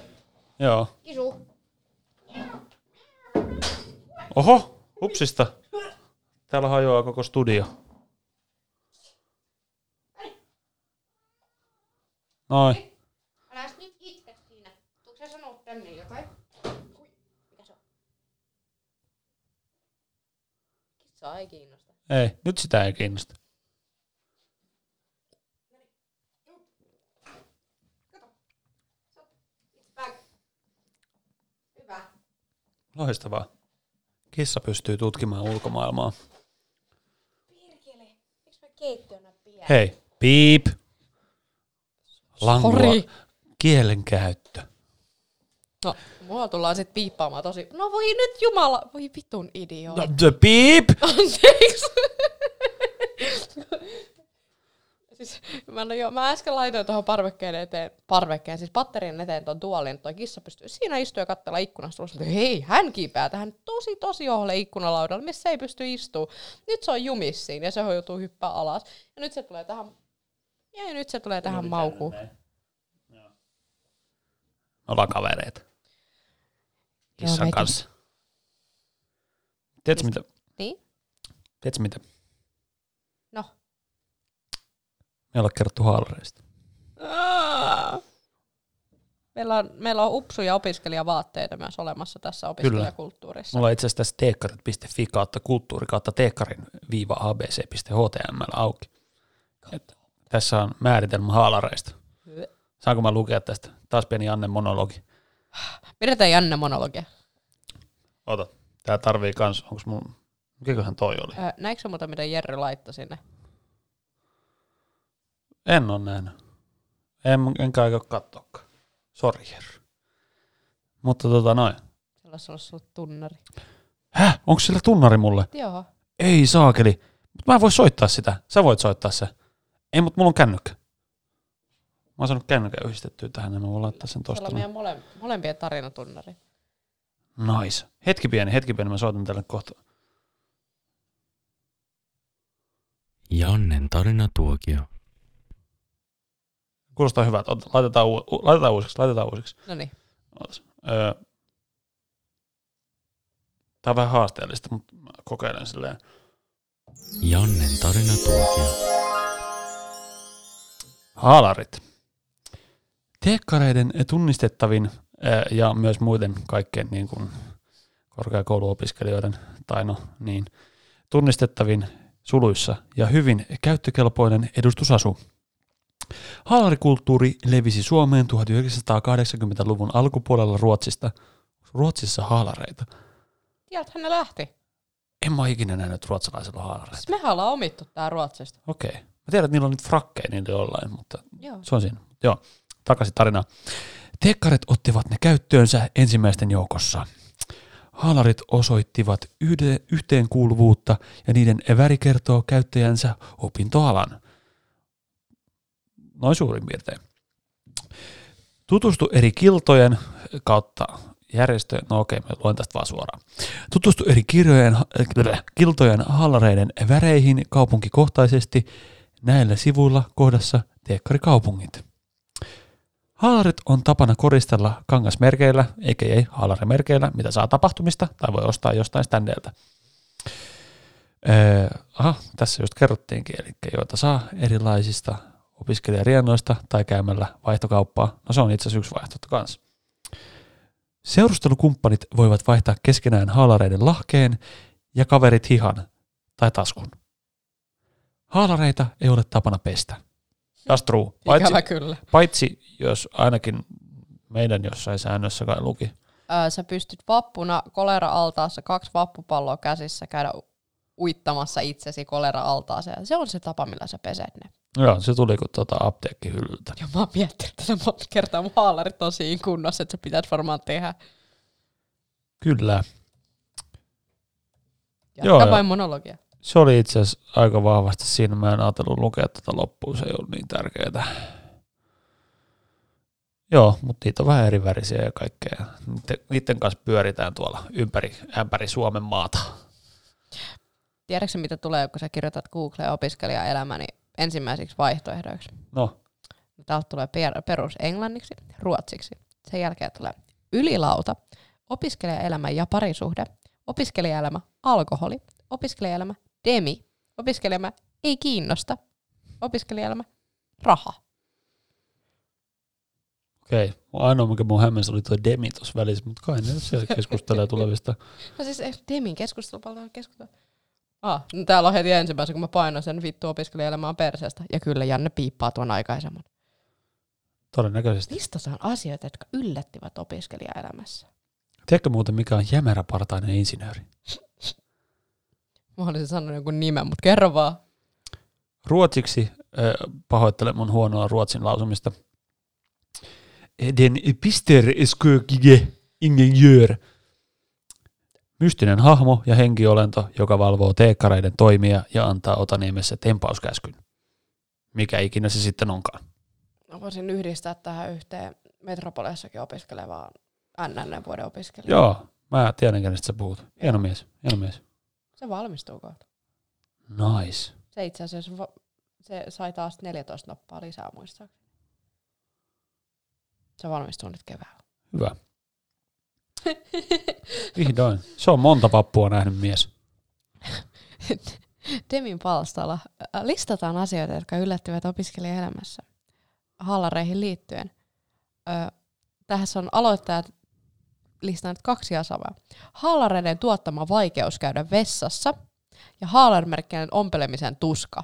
Joo. Kisu. Oho, hupsista. Täällä hajoaa koko studio. Noin. Älä nyt itke siinä. Tuutko sä sanoa tänne jotain? Mikä se on? Kissaa ei kiinnosta. Ei, nyt sitä ei kiinnosta. Loistavaa. Kissa pystyy tutkimaan ulkomaailmaa. Pirkele, miksi mä keittiönä pian? Hei, piip. Langua. Sorry. Kielenkäyttö. No, mua tullaan sit piippaamaan tosi. No voi nyt jumala, voi vitun idiootti. No the piip! Anteeksi. Siis, mä, no jo, mä äsken laitoin tuohon parvekkeen eteen, parvekkeen, siis patterin eteen tuon tuolin, toi kissa pystyy siinä istua ja katsella ikkunasta ulos, että hei, hän kiipää tähän tosi tosi oholle ikkunalaudalle, missä ei pysty istua. Nyt se on jumissiin ja se joutuu hyppää alas. Ja nyt se tulee tähän, ja nyt se tulee tähän maukuun. Ollaan kavereita. Kissan kanssa. Tiedätkö mitä? Niin? Tiedätkö mitä? No. Me ollaan kerrottu haalareista. Meillä on, meillä on upsuja opiskelijavaatteita myös olemassa tässä opiskelijakulttuurissa. Mulla on itse asiassa tässä teekkarit piste fi kautta kulttuuri kautta teekkarin viiva abc.html auki. Et tässä on määritelmä haalareista. Saanko mä lukea tästä? Taas pieni Janne monologi. Pidetään Janne monologia. Ota, tää tarvii kans, onks mun, mikäköhän toi oli? Öö, näikö sä muuta, mitä Jerry laittoi sinne? En ole nähnyt. En, enkä aika katsoakaan. Sori, herra. Mutta tota noin. Sillä olisi ollut sulle tunnari. Häh? Onko sillä tunnari mulle? Joo. Ei saakeli. Mutta mä en voi soittaa sitä. Sä voit soittaa se. Ei, mutta mulla on kännykkä. Mä oon saanut kännykän yhdistettyä tähän ja mä voin laittaa sen tosta. Sillä on meidän mole- molempien tarinatunnari. Nice. Hetki pieni, hetki pieni. Mä soitan tälle kohta. Jannen tarinatuokio. Kuulostaa hyvältä. Laitetaan, u- laitetaan uusiksi, laitetaan uusiksi. No niin. Öö, Tämä on vähän haasteellista, mutta mä kokeilen silleen. Jannen tarinatuokio. Haalarit. Teekkareiden tunnistettavin ää, ja myös muiden kaikkien niin kuin korkeakouluopiskelijoiden taino niin tunnistettavin suluissa ja hyvin käyttökelpoinen edustusasu. Haalarikulttuuri levisi Suomeen tuhatyhdeksänsataakahdeksankymmentäluvun alkupuolella Ruotsista. Ruotsissa haalareita. Tiedäthän ne lähti. En mä ikinä nähnyt ruotsalaisilla haalareita. Siis mehän ollaan omittu tää Ruotsista. Okei. Okay. Mä tiedän, että niillä on nyt frakkeja niillä jollain, mutta joo. Se on siinä. Joo. Takaisin tarinaan. Teekkarit ottivat ne käyttöönsä ensimmäisten joukossa. haalarit osoittivat yhde, yhteenkuuluvuutta ja niiden väri kertoo käyttäjänsä opintoalan. Noin suurin piirtein. Tutustu eri kiltojen kautta järjestöjen, no okei, mä luen tästä vaan suoraan. Tutustu eri kirjojen, kiltojen haalareiden väreihin kaupunkikohtaisesti näillä sivuilla kohdassa teekkarikaupungit. Haalarit on tapana koristella kangasmerkeillä, eikä ei haalarimerkeillä, mitä saa tapahtumista tai voi ostaa jostain ständeiltä. Öö, aha, tässä just kerrottiinkin, eli joita saa erilaisista opiskelijariennoista tai käymällä vaihtokauppaa. No se on itse asiassa yksi vaihtoehto kanssa. Seurustelukumppanit voivat vaihtaa keskenään haalareiden lahkeen ja kaverit hihan tai taskun. Haalareita ei ole tapana pestä. That's true. Paitsi, ikävä kyllä. Paitsi jos ainakin meidän jossain säännössä kai luki. Öö, sä pystyt vappuna kolera-altaassa kaksi vappupalloa käsissä käydä uittamassa itsesi kolera-altaaseen. Se on se tapa, millä sä peset ne. Joo, se tuli kun tuota apteekkihyllyltä. Ja mä oon miettinyt, että monta kertaa mun haalarit on siinä kunnossa, että se pitäisi varmaan tehdä. Kyllä. Jatka vain monologia. Se oli itse asiassa aika vahvasti siinä. Mä en ajatellut lukea tätä loppuun, se ei ollut niin tärkeää. Joo, mutta niitä on vähän eri värisiä ja kaikkea. Niiden kanssa pyöritään tuolla ympäri, ämpäri Suomen maata. Tiedätkö mitä tulee, kun sä kirjoitat Googleen opiskelijaelämä, niin ensimmäiseksi vaihtoehdoiksi? No. Täältä tulee perus englanniksi, ruotsiksi. Sen jälkeen tulee ylilauta, opiskelijaelämä ja parisuhde, opiskelijaelämä, alkoholi, opiskelijaelämä, demi, opiskelijaelämä ei kiinnosta, opiskelijaelämä, raha. Okei, ainoa mikä mun hämmässä oli tuo demi tuossa välissä, mutta kai ne siellä keskustelee tulevista. No siis demin keskustelupalvelu on keskustelu. Ah, no täällä on heti ensimmäisenä, kun mä painan sen vittu opiskelijaelämään perseestä. Ja kyllä Janne piippaa tuon aikaisemman. Todennäköisesti. Listassa on asioita, jotka yllättivät opiskelijaelämässä. Tiedätkö muuten, mikä on jämäräpartainen insinööri? Mä olisin sanonut jonkun nimen, mutta kerro vaan. Ruotsiksi, pahoittelen mun huonoa ruotsin lausumista. Den pisterskökige ingenjör. Mystinen hahmo ja henkiolento, joka valvoo teekkareiden toimia ja antaa Otaniemessä tempauskäskyn. Mikä ikinä se sitten onkaan. No voisin yhdistää tähän yhteen Metropoliassakin opiskelevaan N N-vuoden opiskelijaan. Joo, mä tiedän, kenestä sä puhut. Hieno mies, hieno mies. Se valmistuu kohta. Nice. Se itse asiassa se sai taas neljätoista nappaa lisää muistaakseni. Se valmistuu nyt keväällä. Hyvä. Vihdoin. Se on monta vappua nähnyt mies. Demin palstalla listataan asioita, jotka yllättyvät opiskelijaelämässä haalareihin liittyen. Tässä on aloittajat listannut kaksi asiaa. Haalareiden tuottama vaikeus käydä vessassa ja haalarimerkkien ompelemisen tuska.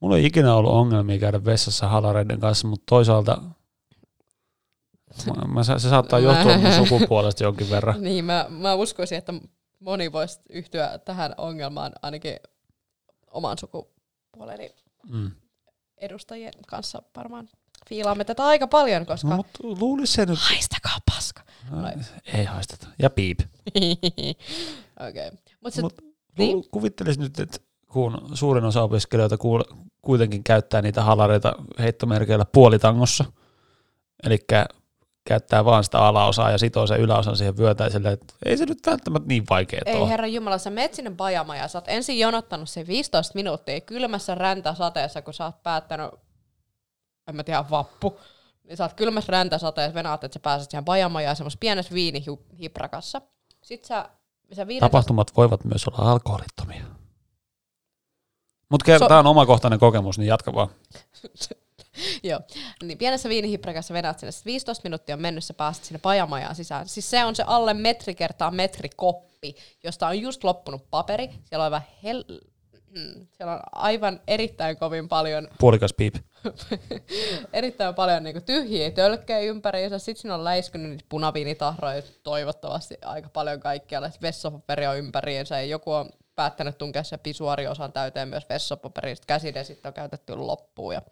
Mulla ei ikinä ollut ongelmia käydä vessassa haalareiden kanssa, mutta toisaalta... Mä, se saattaa johtua mun sukupuolesta jonkin verran. Niin, mä, mä uskoisin, että moni voisi yhtyä tähän ongelmaan ainakin oman sukupuoleni mm. edustajien kanssa varmaan. Fiilaamme tätä aika paljon, koska no, luulis se nyt... haistakaa paska. No, ei haisteta. Ja piip. Okei. Okay. Mut Mut niin? Kuvittelisin nyt, että kun suurin osa opiskelijoita kuitenkin käyttää niitä halareita heittomerkeillä puolitangossa, elikkä käyttää vaan sitä alaosaa ja sitoo sen yläosan siihen vyötäiselle, että ei se nyt välttämättä niin vaikeeta ole. Ei herranjumala, sä menet sinne bajamaan ja sä oot ensin jonottanut se viisitoista minuuttia kylmässä räntäsateessa, kun sä oot päättänyt, en mä tiedä, vappu. Niin sä oot kylmässä räntäsateessa, venaat, että sä pääset siihen bajamaan ja semmos pienessä viinihiprakassa. Sit sä, sä viiden... Tapahtumat voivat myös olla alkoholittomia. Mut so... tää on omakohtainen kokemus, niin jatka vaan. Joo, niin pienessä viinihiprakassa venaat sinne, sitten viisitoista minuuttia on mennyt, sä pääset sinne pajamajaan sisään. Siis se on se alle metri kertaa metri koppi, josta on just loppunut paperi. Siellä on aivan, hel... Siellä on aivan erittäin kovin paljon... Puolikas piip. erittäin paljon niinku tyhjiä tölkkejä ympäriinsä. Sitten siinä on läiskynyt niitä punaviinitahroja toivottavasti aika paljon kaikkialla. Vessapaperia on ympäriinsä ja joku on päättänyt tunkea se pisuariosan täyteen myös vessapaperista käsin ja sitten on käytetty loppuun. Ja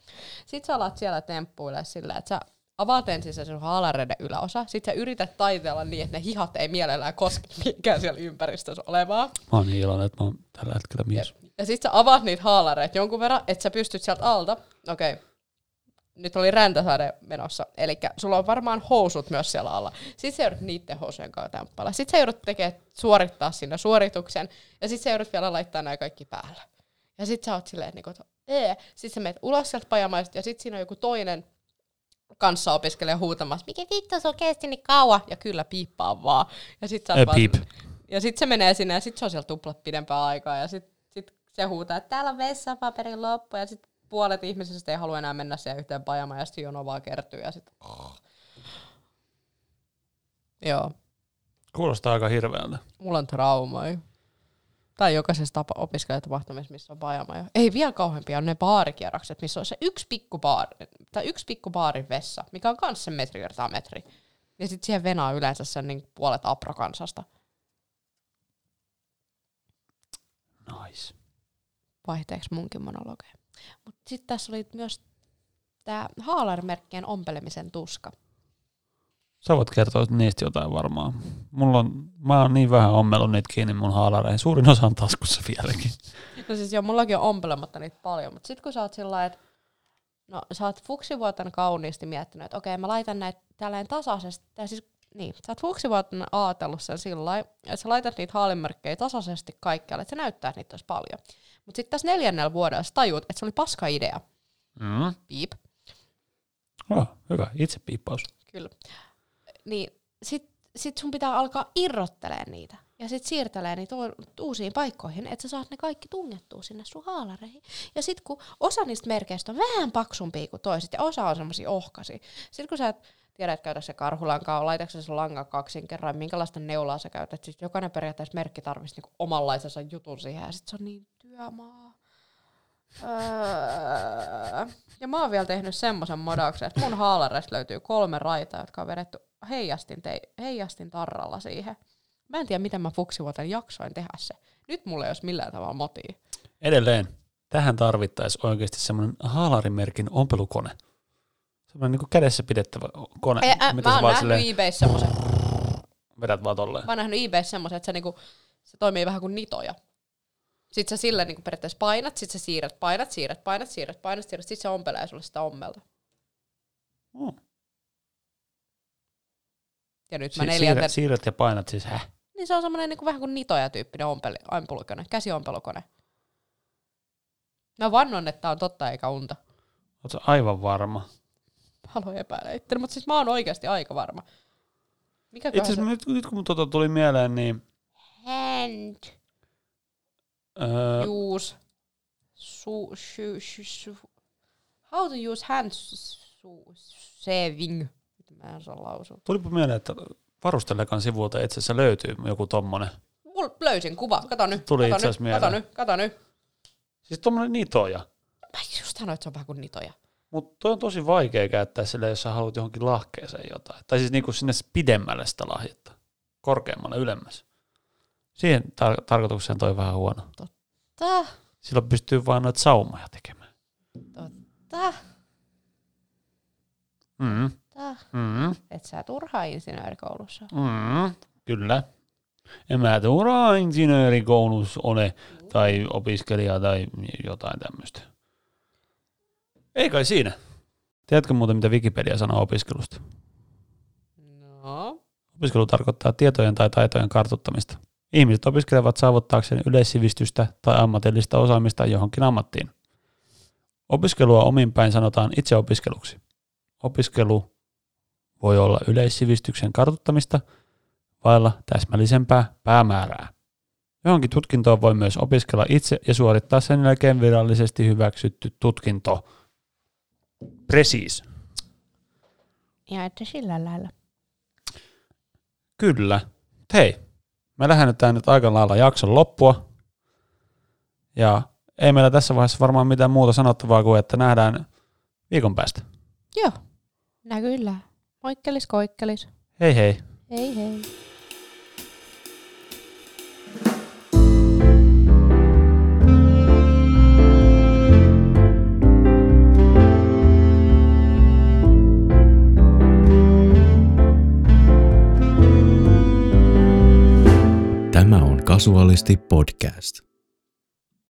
sit sä alat siellä temppuilemaan silleen, että sä avaat ensin se sun haalareiden yläosa, sit sä yrität taitella niin, että ne hihat ei mielellään koske minkään siellä ympäristössä olevaa. Mä oon niin iloinen, että mä oon tällä hetkellä mies. Ja, ja sit sä avaat niitä haalareita jonkun verran, että sä pystyt sieltä alta, okei, okay. Nyt oli räntäsade menossa, eli sulla on varmaan housut myös siellä alla. Sitten sä joudut niiden housujen kanssa tämppäillä. Sitten sä joudut tekemään, suorittaa siinä suorituksen, ja sitten sä joudut vielä laittaa nämä kaikki päällä. Ja sitten sä oot silleen, että ee. Sitten sä menet ulos sieltä pajamaista, ja sitten siinä on joku toinen kanssa opiskelee huutamassa, mikä vittu, se on kesti niin kauan, ja kyllä piippaa vaan. Ja sitten sit se menee sinne, ja sitten se on siellä tuplat pidempään aikaa, ja sitten sit se huutaa, että täällä on vessapaperin loppu, ja sitten puolet ihmisistä ei halua enää mennä siihen yhteen pajamaan, ja sitten jono vaan kertyy, ja sitten... Oh. Joo. Kuulostaa aika hirveältä. Mulla on traumaa. Tai jokaisessa tapa opiskelijatapahtumissa, missä on pajama. Ei vielä kauheampia on ne baarikierrokset, missä on se yksi pikku, baari, tai yksi pikku baarin vessa, mikä on kans sen metri kertaa metri. Ja sitten siihen venaa yleensä sen niin puolet aprokansasta. Nice. Vaihteeksi munkin monologeja. Mutta sitten tässä oli myös tämä haalarimerkkien ompelemisen tuska. Sä voit kertoa niistä jotain varmaan. Mulla on, mä oon niin vähän ommellut niitä kiinni mun haalareihin. Suurin osa on taskussa vieläkin. No siis joo, mullakin on ompelematta niitä paljon. Mutta sit kun sä oot sillä että no sä oot fuksivuotan kauniisti miettinyt, että okei mä laitan näitä tälleen tasaisesti. Tai siis niin, sä oot fuksivuotan aatellut sen sillä lailla, että sä laitat niitä haalimerkkejä tasaisesti kaikkialle, että se näyttää, että niitä olisi paljon. Mutta sitten tässä neljännellä vuodella sä tajuut, että se oli paska idea. Mm. Piip. Oh, hyvä, itse piippaus. Kyllä. Niin sit, sit sun pitää alkaa irrottelee niitä ja sit siirtelee niitä uusiin paikkoihin, että sä saat ne kaikki tungettua sinne sun haalareihin. Ja sit kun osa niistä merkeistä on vähän paksumpia kuin toiset ja osa on semmosia ohkaisia. Sit kun sä et tiedä, että käytä se karhulankaa, laitatko sä sun langan kaksin kerran, minkälaista neulaa sä käytät. Sit jokainen periaatteessa merkki tarvitsisi niinku omanlaisensa jutun siihen ja sit se on niin työmaa. Öö. Ja mä oon vielä tehnyt semmosen modauksen, että mun haalareista löytyy kolme raitaa, jotka on vedetty heijastin, te- heijastin tarralla siihen. Mä en tiedä, miten mä fuksivuoten jaksoin tehdä se. Nyt mulla ei olisi millään tavalla motia. Edelleen, tähän tarvittaisiin oikeasti semmoinen haalarimerkin ompelukone. Semmoinen niin kuin kädessä pidettävä kone. Ei, ä, mä oon nähnyt silleen... eBayssä semmoisen. Vedät vaan tolleen. Mä oon nähnyt eBayssä semmoisen, että se, niinku, se toimii vähän kuin nitoja. Sitten sä sillä niinku periaatteessa painat, sit sä siirrät, painat, siirrät, painat, siirrät, painat, siirrät, sit se ompelee sulle sitä ommelta. Mm. Ja nyt si- mä neljänten... siirrät, siirrät ja painat siis, häh? Niin se on semmonen niinku vähän kuin nitoja-tyyppinen ompeli- ompelukone, käsiompelukone. Mä vannon, että tää on totta eikä unta. Oot sä aivan varma? Haluan epäillä itse, mutta siis mä oon oikeasti aika varma. Itse asiassa nyt, nyt kun mun tota tuli mieleen, niin... Hand... Uh, use su, su, su, su. How to use hand su, saving. Mä en saa lausua. Tulipa mieleen, että varustelekan sivuilta itse asiassa löytyy joku tommonen. Mulla löysin kuva. Kato nyt. Tuli itse asiassa mieleen. Kato nyt, kato nyt. Siis tommonen nitoja. Mä just sanoin, että se on vähän kuin nitoja. Mut toi on tosi vaikea käyttää sille, jos sä haluat johonkin lahkeeseen jotain. Tai siis niinku sinne pidemmälle sitä lahjetta. Korkeammalle, ylemmäs. Siihen tar- tarkoitukseen toi vähän huono. Totta. Silloin pystyy vaan noita saumoja tekemään. Totta. Mm. Totta. Mm. Et sä turhaa insinöörikoulussa. Mm. Kyllä. En mä turhaa insinöörikoulussa ole mm. tai opiskelija tai jotain tämmöistä. Ei kai siinä. Tiedätkö muuta, mitä Wikipedia sanoo opiskelusta? No. Opiskelu tarkoittaa tietojen tai taitojen kartoittamista. Ihmiset opiskelevat saavuttaakseen yleissivistystä tai ammatillista osaamista johonkin ammattiin. Opiskelua omin päin sanotaan itseopiskeluksi. Opiskelu voi olla yleissivistyksen kartoittamista vailla täsmällisempää päämäärää. Johonkin tutkintoon voi myös opiskella itse ja suorittaa sen jälkeen virallisesti hyväksytty tutkinto. Precis. Ja että sillä lailla. Kyllä. Hei. Me lähdetään nyt aika lailla jakson loppua, ja ei meillä tässä vaiheessa varmaan mitään muuta sanottavaa kuin, että nähdään viikon päästä. Joo, näkyllä. Moikkelis, koikkelis. Hei hei. Hei hei. Kasuaalisti podcast.